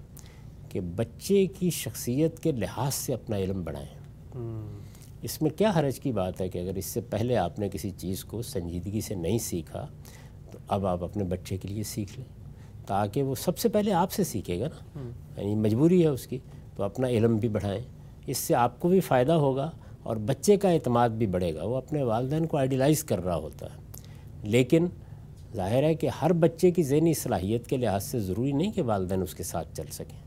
کہ بچے کی شخصیت کے لحاظ سے اپنا علم بڑھائیں۔ اس میں کیا حرج کی بات ہے کہ اگر اس سے پہلے آپ نے کسی چیز کو سنجیدگی سے نہیں سیکھا تو اب آپ اپنے بچے کے لیے سیکھ لیں، تاکہ وہ سب سے پہلے آپ سے سیکھے گا نا، یعنی مجبوری ہے اس کی۔ تو اپنا علم بھی بڑھائیں، اس سے آپ کو بھی فائدہ ہوگا اور بچے کا اعتماد بھی بڑھے گا۔ وہ اپنے والدین کو آئیڈیلائز کر رہا ہوتا ہے، لیکن ظاہر ہے کہ ہر بچے کی ذہنی صلاحیت کے لحاظ سے ضروری نہیں کہ والدین اس کے ساتھ چل سکیں،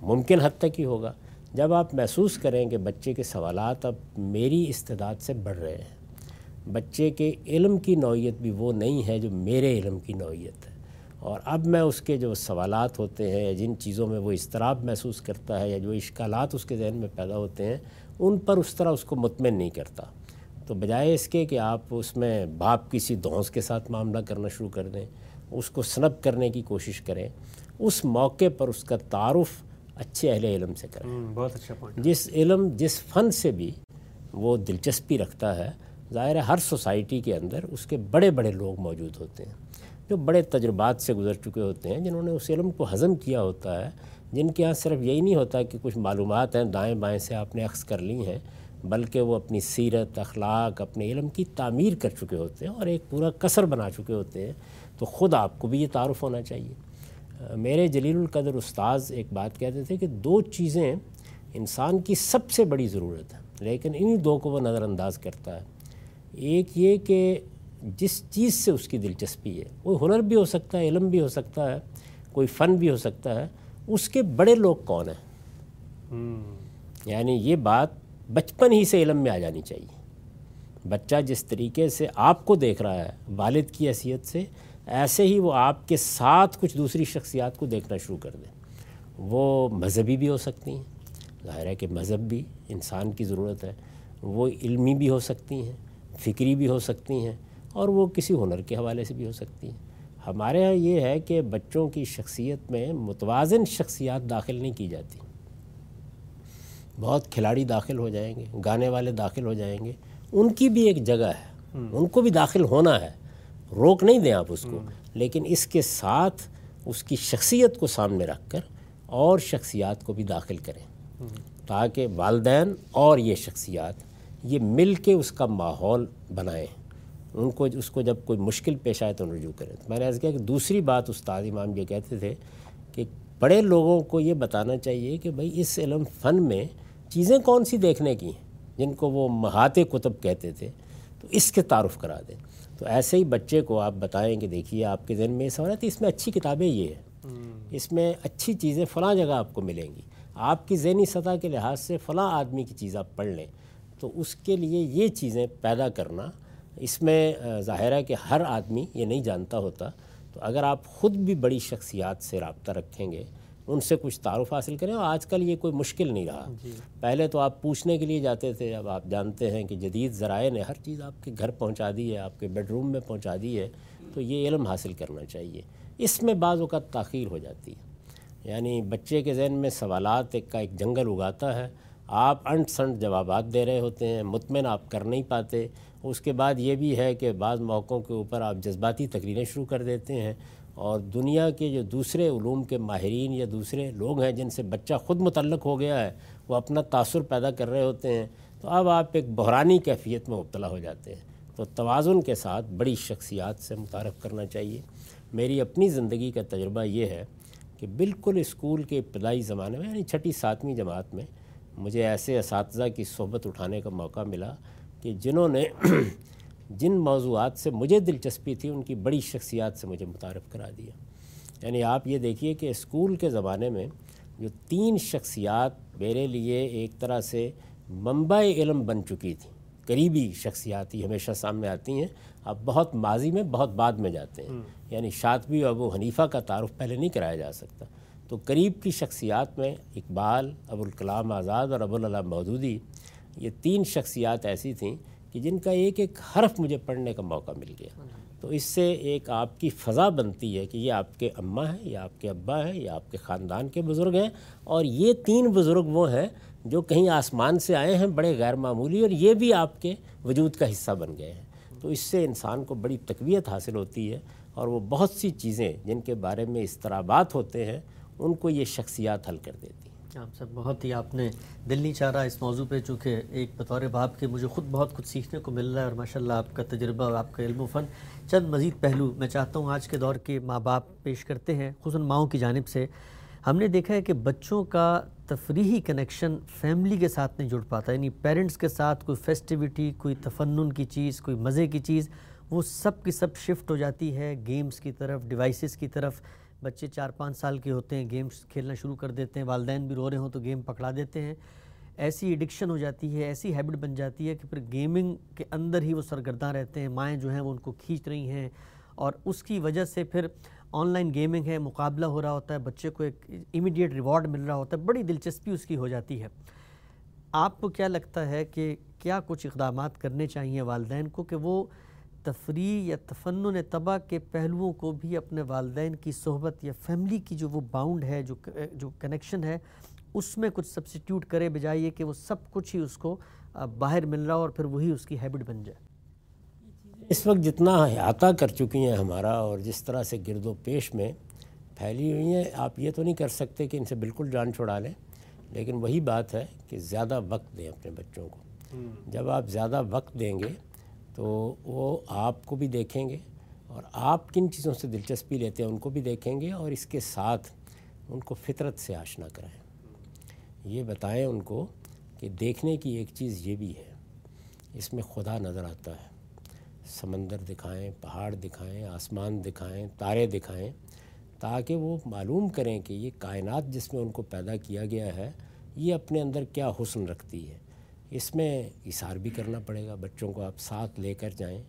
ممکن حد تک ہی ہوگا۔ جب آپ محسوس کریں کہ بچے کے سوالات اب میری استعداد سے بڑھ رہے ہیں، بچے کے علم کی نوعیت بھی وہ نہیں ہے جو میرے علم کی نوعیت ہے، اور اب میں اس کے جو سوالات ہوتے ہیں، جن چیزوں میں وہ اضطراب محسوس کرتا ہے یا جو اشکالات اس کے ذہن میں پیدا ہوتے ہیں، ان پر اس طرح اس کو مطمئن نہیں کرتا، تو بجائے اس کے کہ آپ اس میں باپ کسی دھونس کے ساتھ معاملہ کرنا شروع کر دیں، اس کو سنب کرنے کی کوشش کریں، اس موقع پر اس کا تعارف اچھے اہل علم سے کریں۔ بہت اچھا پوائنٹ۔ جس علم، جس فن سے بھی وہ دلچسپی رکھتا ہے، ظاہر ہے ہر سوسائٹی کے اندر اس کے بڑے بڑے لوگ موجود ہوتے ہیں جو بڑے تجربات سے گزر چکے ہوتے ہیں، جنہوں نے اس علم کو ہضم کیا ہوتا ہے، جن کے ہاں صرف یہی نہیں ہوتا کہ کچھ معلومات ہیں دائیں بائیں سے آپ نے اخذ کر لی ہیں، بلکہ وہ اپنی سیرت، اخلاق، اپنے علم کی تعمیر کر چکے ہوتے ہیں اور ایک پورا کثر بنا چکے ہوتے ہیں۔ تو خود آپ کو بھی یہ تعارف ہونا چاہیے۔ میرے جلیل القدر استاذ ایک بات کہتے تھے کہ 2 چیزیں انسان کی سب سے بڑی ضرورت ہے، لیکن انہی 2 کو وہ نظر انداز کرتا ہے۔ ایک یہ کہ جس چیز سے اس کی دلچسپی ہے، وہ ہنر بھی ہو سکتا ہے، علم بھی ہو سکتا ہے، کوئی فن بھی ہو سکتا ہے، اس کے بڑے لوگ کون ہیں۔ یعنی یہ بات بچپن ہی سے علم میں آ جانی چاہیے۔ بچہ جس طریقے سے آپ کو دیکھ رہا ہے والد کی حیثیت سے، ایسے ہی وہ آپ کے ساتھ کچھ دوسری شخصیات کو دیکھنا شروع کر دیں۔ وہ مذہبی بھی ہو سکتی ہیں، ظاہر ہے کہ مذہب بھی انسان کی ضرورت ہے، وہ علمی بھی ہو سکتی ہیں، فکری بھی ہو سکتی ہیں، اور وہ کسی ہنر کے حوالے سے بھی ہو سکتی ہیں. ہمارے ہاں یہ ہے کہ بچوں کی شخصیت میں متوازن شخصیات داخل نہیں کی جاتی. بہت کھلاڑی داخل ہو جائیں گے, گانے والے داخل ہو جائیں گے, ان کی بھی ایک جگہ ہے, ان کو بھی داخل ہونا ہے, روک نہیں دیں آپ اس کو, لیکن اس کے ساتھ اس کی شخصیت کو سامنے رکھ کر اور شخصیات کو بھی داخل کریں تاکہ والدین اور یہ شخصیات یہ مل کے اس کا ماحول بنائیں. ان کو اس کو جب کوئی مشکل پیش آئے تو رجوع کریں. میں نے ایسا کیا کہ دوسری بات استاد امام یہ کہتے تھے کہ بڑے لوگوں کو یہ بتانا چاہیے کہ بھائی اس علم فن میں چیزیں کون سی دیکھنے کی ہیں, جن کو وہ مہات کتب کہتے تھے, تو اس کے تعارف کرا دیں. تو ایسے ہی بچے کو آپ بتائیں کہ دیکھیے آپ کے ذہن میں یہ سوال ہے, اس میں اچھی کتابیں یہ ہیں, اس میں اچھی چیزیں فلاں جگہ آپ کو ملیں گی, آپ کی ذہنی سطح کے لحاظ سے فلاں آدمی کی چیز آپ پڑھ لیں, تو اس کے لیے یہ چیزیں پیدا کرنا. اس میں ظاہر ہے کہ ہر آدمی یہ نہیں جانتا ہوتا, تو اگر آپ خود بھی بڑی شخصیات سے رابطہ رکھیں گے, ان سے کچھ تعارف حاصل کریں. اور آج کل یہ کوئی مشکل نہیں رہا, پہلے تو آپ پوچھنے کے لیے جاتے تھے, اب آپ جانتے ہیں کہ جدید ذرائع نے ہر چیز آپ کے گھر پہنچا دی ہے, آپ کے بیڈ روم میں پہنچا دی ہے, تو یہ علم حاصل کرنا چاہیے. اس میں بعض اوقات تاخیر ہو جاتی ہے, یعنی بچے کے ذہن میں سوالات کا ایک جنگل اگاتا ہے, آپ انٹ سنٹ جوابات دے رہے ہوتے ہیں, مطمئن آپ کر نہیں پاتے. اس کے بعد یہ بھی ہے کہ بعض موقعوں کے اوپر آپ جذباتی تقریریں شروع کر دیتے ہیں, اور دنیا کے جو دوسرے علوم کے ماہرین یا دوسرے لوگ ہیں جن سے بچہ خود متعلق ہو گیا ہے, وہ اپنا تاثر پیدا کر رہے ہوتے ہیں, تو اب آپ ایک بحرانی کیفیت میں مبتلا ہو جاتے ہیں. تو توازن کے ساتھ بڑی شخصیات سے متعارف کرنا چاہیے. میری اپنی زندگی کا تجربہ یہ ہے کہ بالکل اسکول کے ابتدائی زمانے میں, یعنی 6 7ویں جماعت میں, مجھے ایسے اساتذہ کی صحبت اٹھانے کا موقع ملا کہ جنہوں نے جن موضوعات سے مجھے دلچسپی تھی, ان کی بڑی شخصیات سے مجھے متعارف کرا دیا. یعنی آپ یہ دیکھیے کہ اسکول کے زمانے میں جو 3 شخصیات میرے لیے ایک طرح سے منبع علم بن چکی تھیں, قریبی شخصیات ہی ہمیشہ سامنے آتی ہیں. اب بہت ماضی میں بہت بعد میں جاتے ہیں, یعنی شاطبی اور ابو حنیفہ کا تعارف پہلے نہیں کرایا جا سکتا. تو قریب کی شخصیات میں اقبال, ابوالکلام آزاد اور ابوالعلا مودودی, یہ 3 شخصیات ایسی تھیں کہ جن کا ایک ایک حرف مجھے پڑھنے کا موقع مل گیا. تو اس سے ایک آپ کی فضا بنتی ہے کہ یہ آپ کے اماں ہیں, یا آپ کے ابا ہیں, یا آپ کے خاندان کے بزرگ ہیں, اور یہ 3 بزرگ وہ ہیں جو کہیں آسمان سے آئے ہیں, بڑے غیر معمولی, اور یہ بھی آپ کے وجود کا حصہ بن گئے ہیں. تو اس سے انسان کو بڑی تقویت حاصل ہوتی ہے, اور وہ بہت سی چیزیں جن کے بارے میں اضطرابات ہوتے ہیں, ان کو یہ شخصیات حل کر دیتی ہیں. آپ سب بہت ہی, آپ نے دل نہیں چاہ رہا اس موضوع پہ, چونکہ ایک بطور باپ کے مجھے خود بہت کچھ سیکھنے کو مل رہا ہے, اور ماشاءاللہ آپ کا تجربہ اور آپ کا علم و فن. چند مزید پہلو میں چاہتا ہوں آج کے دور کے ماں باپ پیش کرتے ہیں, خصوصاً ماؤں کی جانب سے. ہم نے دیکھا ہے کہ بچوں کا تفریحی کنیکشن فیملی کے ساتھ نہیں جڑ پاتا, یعنی پیرنٹس کے ساتھ کوئی فیسٹیویٹی, کوئی تفنن کی چیز, کوئی مزے کی چیز, وہ سب کی سب شفٹ ہو جاتی ہے گیمز کی طرف, ڈیوائسز کی طرف. بچے 4 5 سال کے ہوتے ہیں, گیمز کھیلنا شروع کر دیتے ہیں, والدین بھی رو رہے ہوں تو گیم پکڑا دیتے ہیں. ایسی ایڈکشن ہو جاتی ہے, ایسی ہیبٹ بن جاتی ہے کہ پھر گیمنگ کے اندر ہی وہ سرگرداں رہتے ہیں. مائیں جو ہیں وہ ان کو کھینچ رہی ہیں, اور اس کی وجہ سے پھر آن لائن گیمنگ ہے, مقابلہ ہو رہا ہوتا ہے, بچے کو ایک امیڈیٹ ریوارڈ مل رہا ہوتا ہے, بڑی دلچسپی اس کی ہو جاتی ہے. آپ کو کیا لگتا ہے کہ کیا کچھ اقدامات کرنے چاہیے والدین کو کہ وہ تفریح یا تفنن طبع کے پہلوؤں کو بھی اپنے والدین کی صحبت یا فیملی کی جو وہ باؤنڈ ہے, جو کنیکشن ہے, اس میں کچھ سبسٹیوٹ کرے, بجائے یہ کہ وہ سب کچھ ہی اس کو باہر مل رہا اور پھر وہی اس کی ہیبٹ بن جائے؟ اس وقت جتنا احاطہ کر چکی ہیں ہمارا, اور جس طرح سے گرد و پیش میں پھیلی ہوئی ہیں, آپ یہ تو نہیں کر سکتے کہ ان سے بالکل جان چھڑا لیں, لیکن وہی بات ہے کہ زیادہ وقت دیں اپنے بچوں کو. جب آپ زیادہ وقت دیں گے تو وہ آپ کو بھی دیکھیں گے, اور آپ کن چیزوں سے دلچسپی لیتے ہیں ان کو بھی دیکھیں گے, اور اس کے ساتھ ان کو فطرت سے آشنا کرائیں. یہ بتائیں ان کو کہ دیکھنے کی ایک چیز یہ بھی ہے, اس میں خدا نظر آتا ہے. سمندر دکھائیں, پہاڑ دکھائیں, آسمان دکھائیں, تارے دکھائیں, تاکہ وہ معلوم کریں کہ یہ کائنات جس میں ان کو پیدا کیا گیا ہے, یہ اپنے اندر کیا حسن رکھتی ہے. اس میں اثار بھی کرنا پڑے گا. بچوں کو آپ ساتھ لے کر جائیں,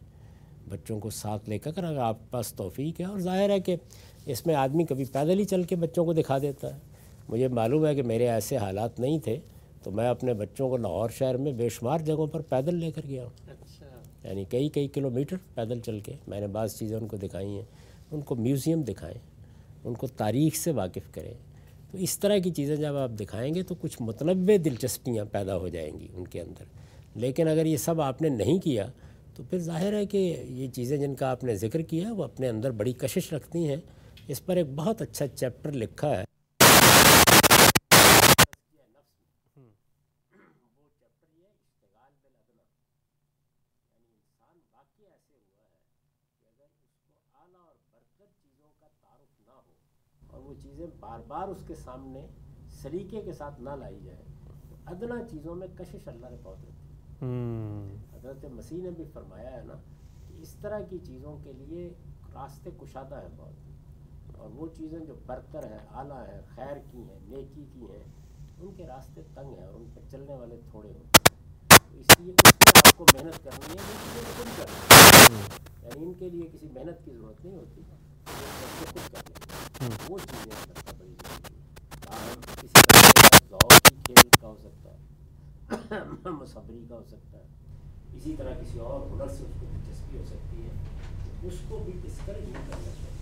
بچوں کو ساتھ لے کر, اگر آپ پاس توفیق ہے. اور ظاہر ہے کہ اس میں آدمی کبھی پیدل ہی چل کے بچوں کو دکھا دیتا ہے. مجھے معلوم ہے کہ میرے ایسے حالات نہیں تھے, تو میں اپنے بچوں کو لاہور شہر میں بے شمار جگہوں پر پیدل لے کر گیا ہوں. یعنی کئی کئی کلومیٹر پیدل چل کے میں نے بعض چیزیں ان کو دکھائی ہیں، ان کو میوزیم دکھائیں، ان کو تاریخ سے واقف کریں. تو اس طرح کی چیزیں جب آپ دکھائیں گے تو کچھ متنوع دلچسپیاں پیدا ہو جائیں گی ان کے اندر. لیکن اگر یہ سب آپ نے نہیں کیا تو پھر ظاہر ہے کہ یہ چیزیں جن کا آپ نے ذکر کیا وہ اپنے اندر بڑی کشش رکھتی ہیں. اس پر ایک بہت اچھا چیپٹر لکھا ہے، اور وہ چیزیں بار بار اس کے سامنے سلیقے کے ساتھ نہ لائی جائے. ادنا چیزوں میں کشش اللہ نے بہت رکھی. حضرت مسیح نے بھی فرمایا ہے نا کہ اس طرح کی چیزوں کے لیے راستے کشادہ ہیں بہت، اور وہ چیزیں جو برتر ہیں، اعلیٰ ہیں، خیر کی ہیں، نیکی کی ہیں، ان کے راستے تنگ ہیں اور ان پر چلنے والے تھوڑے ہوتے ہیں. اس لیے اس میں آپ کو محنت کرنی ہے، یعنی ان کے لیے کسی محنت کی ضرورت نہیں ہوتی، خود کر لیں. وہ چیزیں کرنا بڑی ضروری ہے. ذوق کی کھیل کا ہو سکتا ہے، مصبری کا ہو سکتا ہے، اسی طرح کسی اور ہنر سے اس کو دلچسپی ہو سکتی ہے. اس کو بھی ڈسکریج نہیں کرنا چاہیے.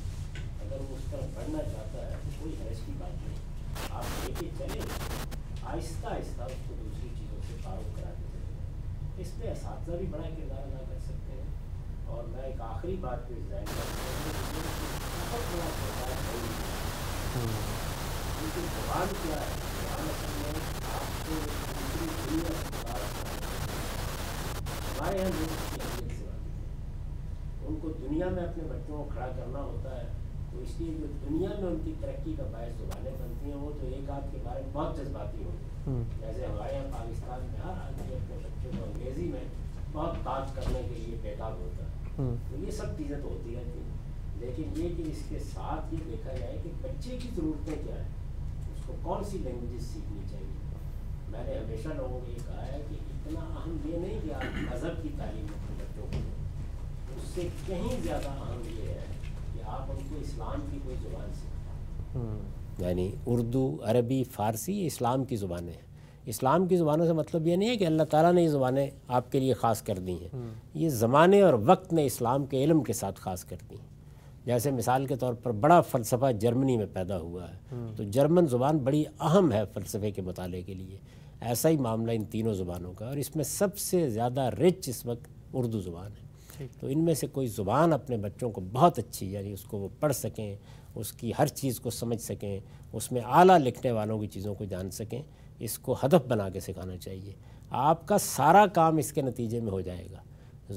اگر وہ اس طرح بڑھنا چاہتا ہے تو کوئی حیض کی بات نہیں، آپ لے کے چلیں، آہستہ آہستہ اس کو دوسری چیزوں سے تعارف کرا کے چلیں. اس میں اساتذہ بھی بڑا کردار ادا کر سکتے ہیں. اور میں ایک آخری بات پہ ظاہر کرتا ہوں، بہت بڑا کردار ہے لیکن زبان کیا ہے، زبان اصل میں آپ کو دوسری دنیا سے ہمارے یہاں لوگ کی اہمیت سے بات کرتے. ان کو دنیا میں اپنے بچوں کو کھڑا کرنا ہوتا ہے، تو اس لیے جو دنیا میں ان کی ترقی کا باعث زبانیں بنتی ہیں وہ تو ایک آدھ کے بارے میں بہت جذباتی ہوتی ہیں. جیسے ہمارے یہاں پاکستان میں ہر آدمی اپنے بچوں کو انگریزی میں بہت تاج کرنے کے لیے بےتاب ہوتا ہے. تو یہ سب چیزیں تو ہوتی رہتی ہیں، لیکن یہ کہ اس کے ساتھ یہ دیکھا جائے کہ بچے کی ضرورتیں کیا ہیں، اس کو کون سی لینگویجز سیکھنی چاہیے. میں نے ہمیشہ لوگوں کو یہ کہا ہے کہ اتنا اہم یہ نہیں کہ آپ مذہب کی تعلیم اپنے بچوں کو دیں، اس سے کہیں زیادہ اہم یہ ہے کہ آپ ان کو اسلام کی کوئی زبان سکھائیں. یعنی اردو، عربی، فارسی اسلام کی زبانیں ہیں. اسلام کی زبانوں سے مطلب یہ نہیں ہے کہ اللہ تعالیٰ نے یہ زبانیں آپ کے لیے خاص کر دی ہیں، یہ زمانے اور وقت نے اسلام کے علم کے ساتھ خاص کر دی ہیں. جیسے مثال کے طور پر بڑا فلسفہ جرمنی میں پیدا ہوا ہے، تو جرمن زبان بڑی اہم ہے فلسفے کے مطالعے کے لیے. ایسا ہی معاملہ ان تینوں زبانوں کا، اور اس میں سب سے زیادہ رچ اس وقت اردو زبان ہے. تو ان میں سے کوئی زبان اپنے بچوں کو بہت اچھی، یعنی اس کو وہ پڑھ سکیں، اس کی ہر چیز کو سمجھ سکیں، اس میں اعلیٰ لکھنے والوں کی چیزوں کو جان سکیں، اس کو ہدف بنا کے سکھانا چاہیے. آپ کا سارا کام اس کے نتیجے میں ہو جائے گا.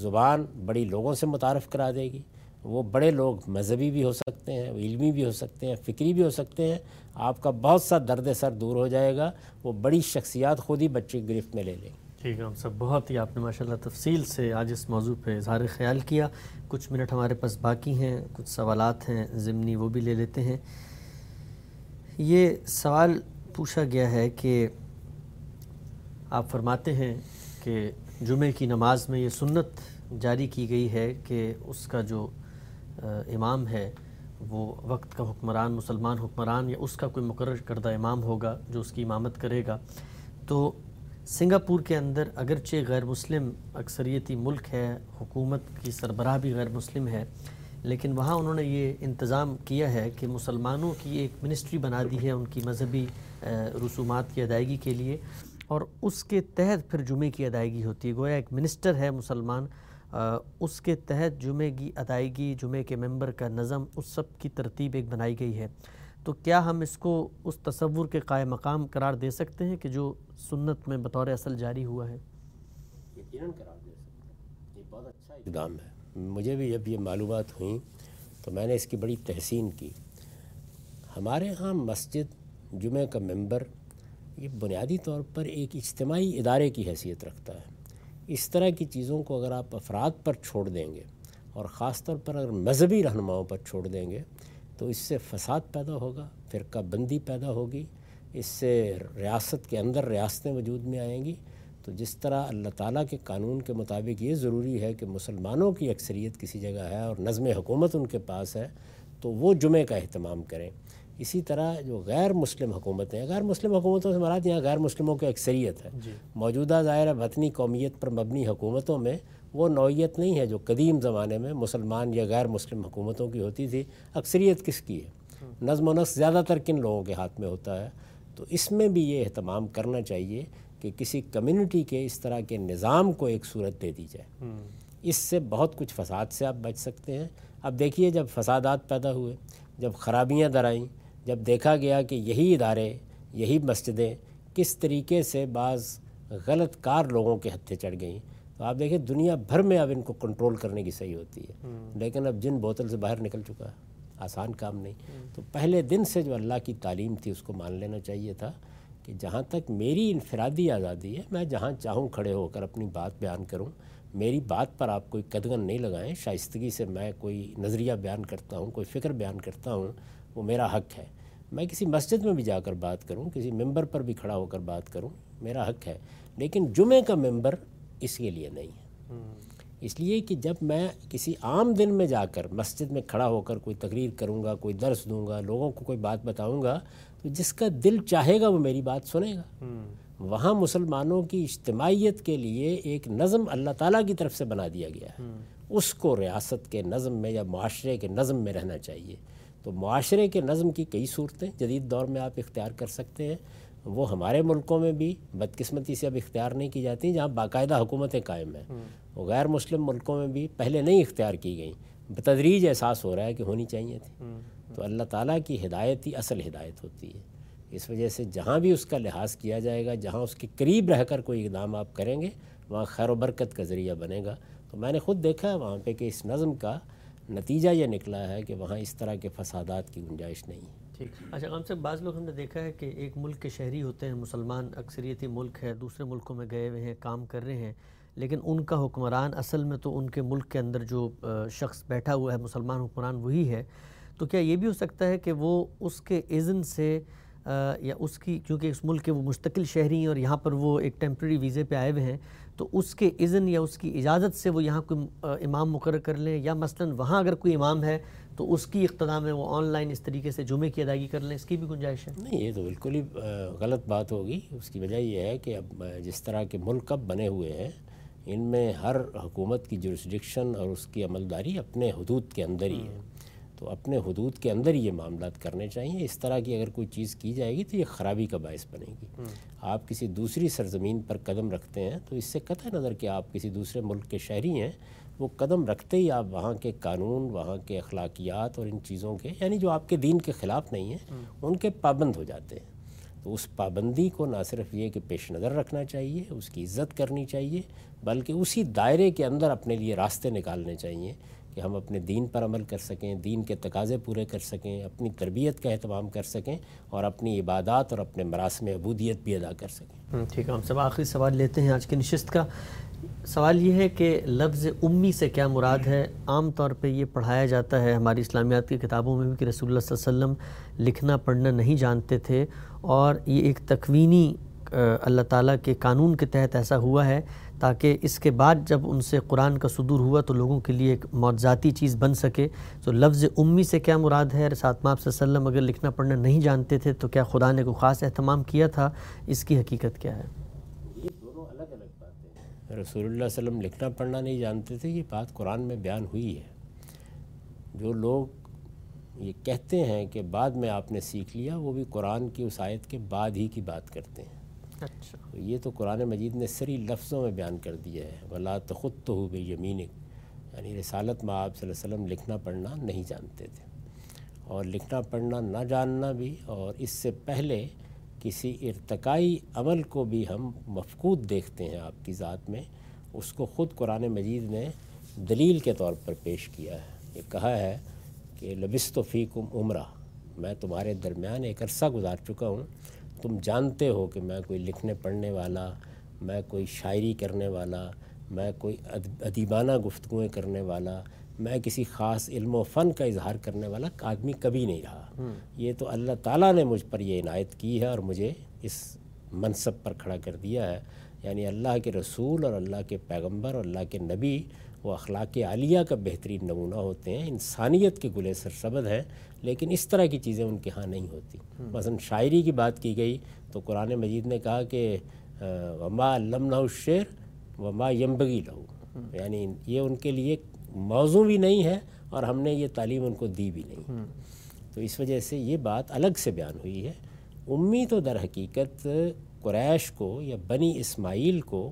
زبان بڑی لوگوں سے متعارف کرا دے گی، وہ بڑے لوگ مذہبی بھی ہو سکتے ہیں، علمی بھی ہو سکتے ہیں، فکری بھی ہو سکتے ہیں. آپ کا بہت سا درد سر دور ہو جائے گا. وہ بڑی شخصیات خود ہی بچے گرفت میں لے لیں. ٹھیک ہے سب، بہت ہی آپ نے ماشاءاللہ تفصیل سے آج اس موضوع پہ اظہار خیال کیا. کچھ منٹ ہمارے پاس باقی ہیں، کچھ سوالات ہیں ضمنی، وہ بھی لے لیتے ہیں. یہ سوال پوچھا گیا ہے کہ آپ فرماتے ہیں کہ جمعہ کی نماز میں یہ سنت جاری کی گئی ہے کہ اس کا جو امام ہے وہ وقت کا حکمران، مسلمان حکمران یا اس کا کوئی مقرر کردہ امام ہوگا جو اس کی امامت کرے گا. تو سنگاپور کے اندر اگرچہ غیر مسلم اکثریتی ملک ہے، حکومت کی سربراہ بھی غیر مسلم ہے، لیکن وہاں انہوں نے یہ انتظام کیا ہے کہ مسلمانوں کی ایک منسٹری بنا دی ہے ان کی مذہبی رسومات کی ادائیگی کے لیے، اور اس کے تحت پھر جمعے کی ادائیگی ہوتی ہے. گویا ایک منسٹر ہے مسلمان، اس کے تحت جمعے کی ادائیگی، جمعے کے ممبر کا نظم، اس سب کی ترتیب ایک بنائی گئی ہے. تو کیا ہم اس کو اس تصور کے قائم مقام قرار دے سکتے ہیں کہ جو سنت میں بطور اصل جاری ہوا ہے؟ یقیناً قرار دے سکتے ہیں. یہ بہت اچھا اقدام ہے. مجھے بھی جب یہ معلومات ہوئیں تو میں نے اس کی بڑی تحسین کی. ہمارے ہاں مسجد، جمعے کا ممبر، یہ بنیادی طور پر ایک اجتماعی ادارے کی حیثیت رکھتا ہے. اس طرح کی چیزوں کو اگر آپ افراد پر چھوڑ دیں گے، اور خاص طور پر اگر مذہبی رہنماؤں پر چھوڑ دیں گے، تو اس سے فساد پیدا ہوگا، فرقہ بندی پیدا ہوگی، اس سے ریاست کے اندر ریاستیں وجود میں آئیں گی. تو جس طرح اللہ تعالیٰ کے قانون کے مطابق یہ ضروری ہے کہ مسلمانوں کی اکثریت کسی جگہ ہے اور نظم حکومت ان کے پاس ہے تو وہ جمعے کا اہتمام کریں، اسی طرح جو غیر مسلم حکومتیں ہیں، غیر مسلم حکومتوں سے مراد یہاں غیر مسلموں کی اکثریت ہے. موجودہ ظاہر ہے وطنی قومیت پر مبنی حکومتوں میں وہ نوعیت نہیں ہے جو قدیم زمانے میں مسلمان یا غیر مسلم حکومتوں کی ہوتی تھی. اکثریت کس کی ہے؟ نظم و نسق زیادہ تر کن لوگوں کے ہاتھ میں ہوتا ہے. تو اس میں بھی یہ اہتمام کرنا چاہیے کہ کسی کمیونٹی کے اس طرح کے نظام کو ایک صورت دے دی جائے. اس سے بہت کچھ فساد سے آپ بچ سکتے ہیں. اب دیکھیے جب فسادات پیدا ہوئے، جب خرابیاں درائیں، جب دیکھا گیا کہ یہی ادارے، یہی مسجدیں کس طریقے سے بعض غلط کار لوگوں کے ہتھے چڑھ گئیں، تو آپ دیکھیں دنیا بھر میں اب ان کو کنٹرول کرنے کی صحیح ہوتی ہے، لیکن اب جن بوتل سے باہر نکل چکا ہے، آسان کام نہیں. تو پہلے دن سے جو اللہ کی تعلیم تھی اس کو مان لینا چاہیے تھا کہ جہاں تک میری انفرادی آزادی ہے، میں جہاں چاہوں کھڑے ہو کر اپنی بات بیان کروں. میری بات پر آپ کوئی قدغن نہیں لگائیں. شائستگی سے میں کوئی نظریہ بیان کرتا ہوں، کوئی فکر بیان کرتا ہوں، وہ میرا حق ہے. میں کسی مسجد میں بھی جا کر بات کروں، کسی ممبر پر بھی کھڑا ہو کر بات کروں، میرا حق ہے. لیکن جمعہ کا ممبر اس کے لیے نہیں ہے. اس لیے کہ جب میں کسی عام دن میں جا کر مسجد میں کھڑا ہو کر کوئی تقریر کروں گا، کوئی درس دوں گا، لوگوں کو کوئی بات بتاؤں گا، تو جس کا دل چاہے گا وہ میری بات سنے گا. وہاں مسلمانوں کی اجتماعیت کے لیے ایک نظم اللہ تعالیٰ کی طرف سے بنا دیا گیا ہے. اس کو ریاست کے نظم میں یا معاشرے کے نظم میں رہنا چاہیے. تو معاشرے کے نظم کی کئی صورتیں جدید دور میں آپ اختیار کر سکتے ہیں. وہ ہمارے ملکوں میں بھی بدقسمتی سے اب اختیار نہیں کی جاتی، جہاں باقاعدہ حکومتیں قائم ہیں. وہ غیر مسلم ملکوں میں بھی پہلے نہیں اختیار کی گئیں، بتدریج احساس ہو رہا ہے کہ ہونی چاہیے تھی. تو اللہ تعالیٰ کی ہدایت ہی اصل ہدایت ہوتی ہے. اس وجہ سے جہاں بھی اس کا لحاظ کیا جائے گا، جہاں اس کے قریب رہ کر کوئی اقدام آپ کریں گے، وہاں خیر و برکت کا ذریعہ بنے گا. تو میں نے خود دیکھا ہے وہاں پہ کہ اس نظم کا نتیجہ یہ نکلا ہے کہ وہاں اس طرح کے فسادات کی گنجائش نہیں ہے. ٹھیک. اچھا، ہم سے بعض لوگ ہم نے دیکھا ہے کہ ایک ملک کے شہری ہوتے ہیں، مسلمان اکثریتی ملک ہے، دوسرے ملکوں میں گئے ہوئے ہیں، کام کر رہے ہیں، لیکن ان کا حکمران اصل میں تو ان کے ملک کے اندر جو شخص بیٹھا ہوا ہے، مسلمان حکمران وہی ہے. تو کیا یہ بھی ہو سکتا ہے کہ وہ اس کے اذن سے یا اس کی، کیونکہ اس ملک کے وہ مستقل شہری ہیں اور یہاں پر وہ ایک ٹیمپریری ویزے پہ آئے ہوئے ہیں، تو اس کے اذن یا اس کی اجازت سے وہ یہاں کوئی امام مقرر کر لیں، یا مثلا وہاں اگر کوئی امام ہے تو اس کی اقتدا میں وہ آن لائن اس طریقے سے جمعے کی ادائیگی کر لیں، اس کی بھی گنجائش ہے؟ نہیں، یہ تو بالکل ہی غلط بات ہوگی. اس کی وجہ یہ ہے کہ اب جس طرح کے ملک اب بنے ہوئے ہیں، ان میں ہر حکومت کی جورسڈکشن اور اس کی عملداری اپنے حدود کے اندر ہی ہے. تو اپنے حدود کے اندر یہ معاملات کرنے چاہیے. اس طرح کی اگر کوئی چیز کی جائے گی تو یہ خرابی کا باعث بنے گی. آپ کسی دوسری سرزمین پر قدم رکھتے ہیں تو اس سے قطع نظر کہ آپ کسی دوسرے ملک کے شہری ہیں، وہ قدم رکھتے ہی آپ وہاں کے قانون، وہاں کے اخلاقیات اور ان چیزوں کے، یعنی جو آپ کے دین کے خلاف نہیں ہیں، ان کے پابند ہو جاتے ہیں. تو اس پابندی کو نہ صرف یہ کہ پیش نظر رکھنا چاہیے، اس کی عزت کرنی چاہیے، بلکہ اسی دائرے کے اندر اپنے لیے راستے نکالنے چاہیے کہ ہم اپنے دین پر عمل کر سکیں، دین کے تقاضے پورے کر سکیں، اپنی تربیت کا اہتمام کر سکیں، اور اپنی عبادات اور اپنے مراسم عبودیت بھی ادا کر سکیں. ٹھیک ہے، ہم سب آخری سوال لیتے ہیں آج کی نشست کا. سوال یہ ہے کہ لفظ امی سے کیا مراد ہے؟ عام طور پہ یہ پڑھایا جاتا ہے ہماری اسلامیات کی کتابوں میں بھی کہ رسول اللہ صلی اللہ علیہ وسلم لکھنا پڑھنا نہیں جانتے تھے، اور یہ ایک تکوینی اللہ تعالیٰ کے قانون کے تحت ایسا ہوا ہے تاکہ اس کے بعد جب ان سے قرآن کا صدور ہوا تو لوگوں کے لیے ایک معجزاتی چیز بن سکے. تو لفظ امی سے کیا مراد ہے؟ رسالت مآب صلی اللہ علیہ وسلم اگر لکھنا پڑھنا نہیں جانتے تھے تو کیا خدا نے کوئی خاص اہتمام کیا تھا؟ اس کی حقیقت کیا ہے؟ یہ دونوں الگ الگ باتیں ہیں. رسول اللہ صلی اللہ علیہ وسلم لکھنا پڑھنا نہیں جانتے تھے، یہ بات قرآن میں بیان ہوئی ہے. جو لوگ یہ کہتے ہیں کہ بعد میں آپ نے سیکھ لیا، وہ بھی قرآن کی اس آیت کے بعد ہی کی بات کرتے ہیں. اچھا، یہ تو قرآن مجید نے سری لفظوں میں بیان کر دیا ہے، وَلَا تَخُطُّهُ بِيَمِينِكَ، یعنی رسالت مآب صلی اللہ علیہ وسلم لکھنا پڑھنا نہیں جانتے تھے. اور لکھنا پڑھنا نہ جاننا بھی، اور اس سے پہلے کسی ارتقائی عمل کو بھی ہم مفقود دیکھتے ہیں آپ کی ذات میں، اس کو خود قرآن مجید نے دلیل کے طور پر پیش کیا ہے. یہ کہا ہے کہ لبست فیکم عمرہ، میں تمہارے درمیان ایک عرصہ گزار چکا ہوں، تم جانتے ہو کہ میں کوئی لکھنے پڑھنے والا، میں کوئی شاعری کرنے والا، میں کوئی ادیبانہ گفتگویں کرنے والا، میں کسی خاص علم و فن کا اظہار کرنے والا آدمی کبھی نہیں رہا. یہ تو اللہ تعالیٰ نے مجھ پر یہ عنایت کی ہے اور مجھے اس منصب پر کھڑا کر دیا ہے. یعنی اللہ کے رسول اور اللہ کے پیغمبر اور اللہ کے نبی وہ اخلاق عالیہ کا بہترین نمونہ ہوتے ہیں، انسانیت کے گلے سرسبد ہیں، لیکن اس طرح کی چیزیں ان کے ہاں نہیں ہوتی. مثلا شاعری کی بات کی گئی تو قرآن مجید نے کہا کہ وما علمنہ الشعر وما ینبغی لہ، یعنی یہ ان کے لیے موضوع بھی نہیں ہے اور ہم نے یہ تعلیم ان کو دی بھی نہیں. تو اس وجہ سے یہ بات الگ سے بیان ہوئی ہے. امی تو در حقیقت قریش کو یا بنی اسماعیل کو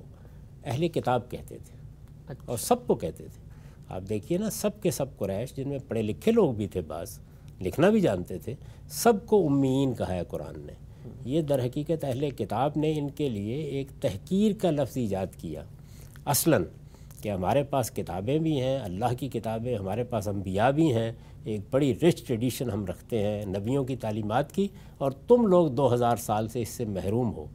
اہل کتاب کہتے تھے اور سب کو کہتے تھے. آپ دیکھیے نا سب کے سب قریش جن میں پڑھے لکھے لوگ بھی تھے، بعض لکھنا بھی جانتے تھے، سب کو امیین کہا ہے قرآن نے. یہ در حقیقت اہل کتاب نے ان کے لیے ایک تحقیر کا لفظ ایجاد کیا اصلاً، کہ ہمارے پاس کتابیں بھی ہیں، اللہ کی کتابیں، ہمارے پاس انبیاء بھی ہیں، ایک بڑی رچ ٹریڈیشن ہم رکھتے ہیں نبیوں کی تعلیمات کی، اور تم لوگ 2000 سال سے اس سے محروم ہو.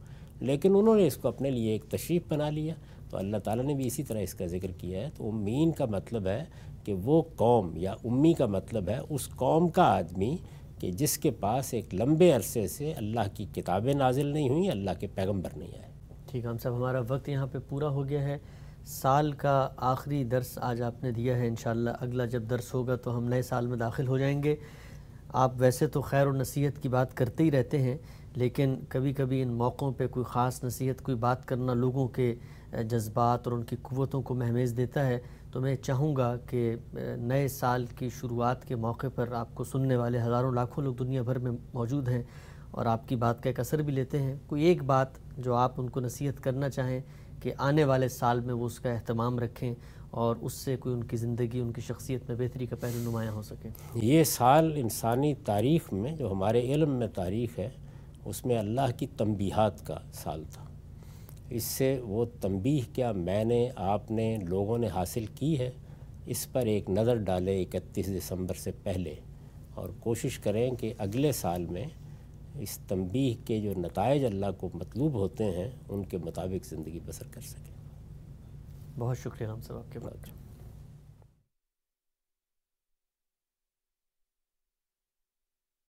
لیکن انہوں نے اس کو اپنے لیے ایک تشریف بنا لیا. تو اللہ تعالیٰ نے بھی اسی طرح اس کا ذکر کیا ہے. تو امین کا مطلب ہے کہ وہ قوم، یا امی کا مطلب ہے اس قوم کا آدمی کہ جس کے پاس ایک لمبے عرصے سے اللہ کی کتابیں نازل نہیں ہوئیں، اللہ کے پیغمبر نہیں آئے. ٹھیک ہے، ہم صاحب ہمارا وقت یہاں پہ پورا ہو گیا ہے. سال کا آخری درس آج آپ نے دیا ہے. انشاءاللہ اگلا جب درس ہوگا تو ہم نئے سال میں داخل ہو جائیں گے. آپ ویسے تو خیر و نصیحت کی بات کرتے ہی رہتے ہیں، لیکن کبھی کبھی ان موقعوں پہ کوئی خاص نصیحت، کوئی بات کرنا لوگوں کے جذبات اور ان کی قوتوں کو مہمیز دیتا ہے. تو میں چاہوں گا کہ نئے سال کی شروعات کے موقع پر آپ کو سننے والے ہزاروں لاکھوں لوگ دنیا بھر میں موجود ہیں اور آپ کی بات کا ایک اثر بھی لیتے ہیں، کوئی ایک بات جو آپ ان کو نصیحت کرنا چاہیں کہ آنے والے سال میں وہ اس کا اہتمام رکھیں اور اس سے کوئی ان کی زندگی، ان کی شخصیت میں بہتری کا پہلو نمایاں ہو سکے. یہ سال انسانی تاریخ میں، جو ہمارے علم میں تاریخ ہے، اس میں اللہ کی تنبیہات کا سال تھا. اس سے وہ تنبیہ کیا میں نے، آپ نے، لوگوں نے حاصل کی ہے، اس پر ایک نظر ڈالیں 31 دسمبر سے پہلے، اور کوشش کریں کہ اگلے سال میں اس تنبیہ کے جو نتائج اللہ کو مطلوب ہوتے ہیں ان کے مطابق زندگی بسر کر سکیں. بہت شکریہ ہم سب آپ کے بات.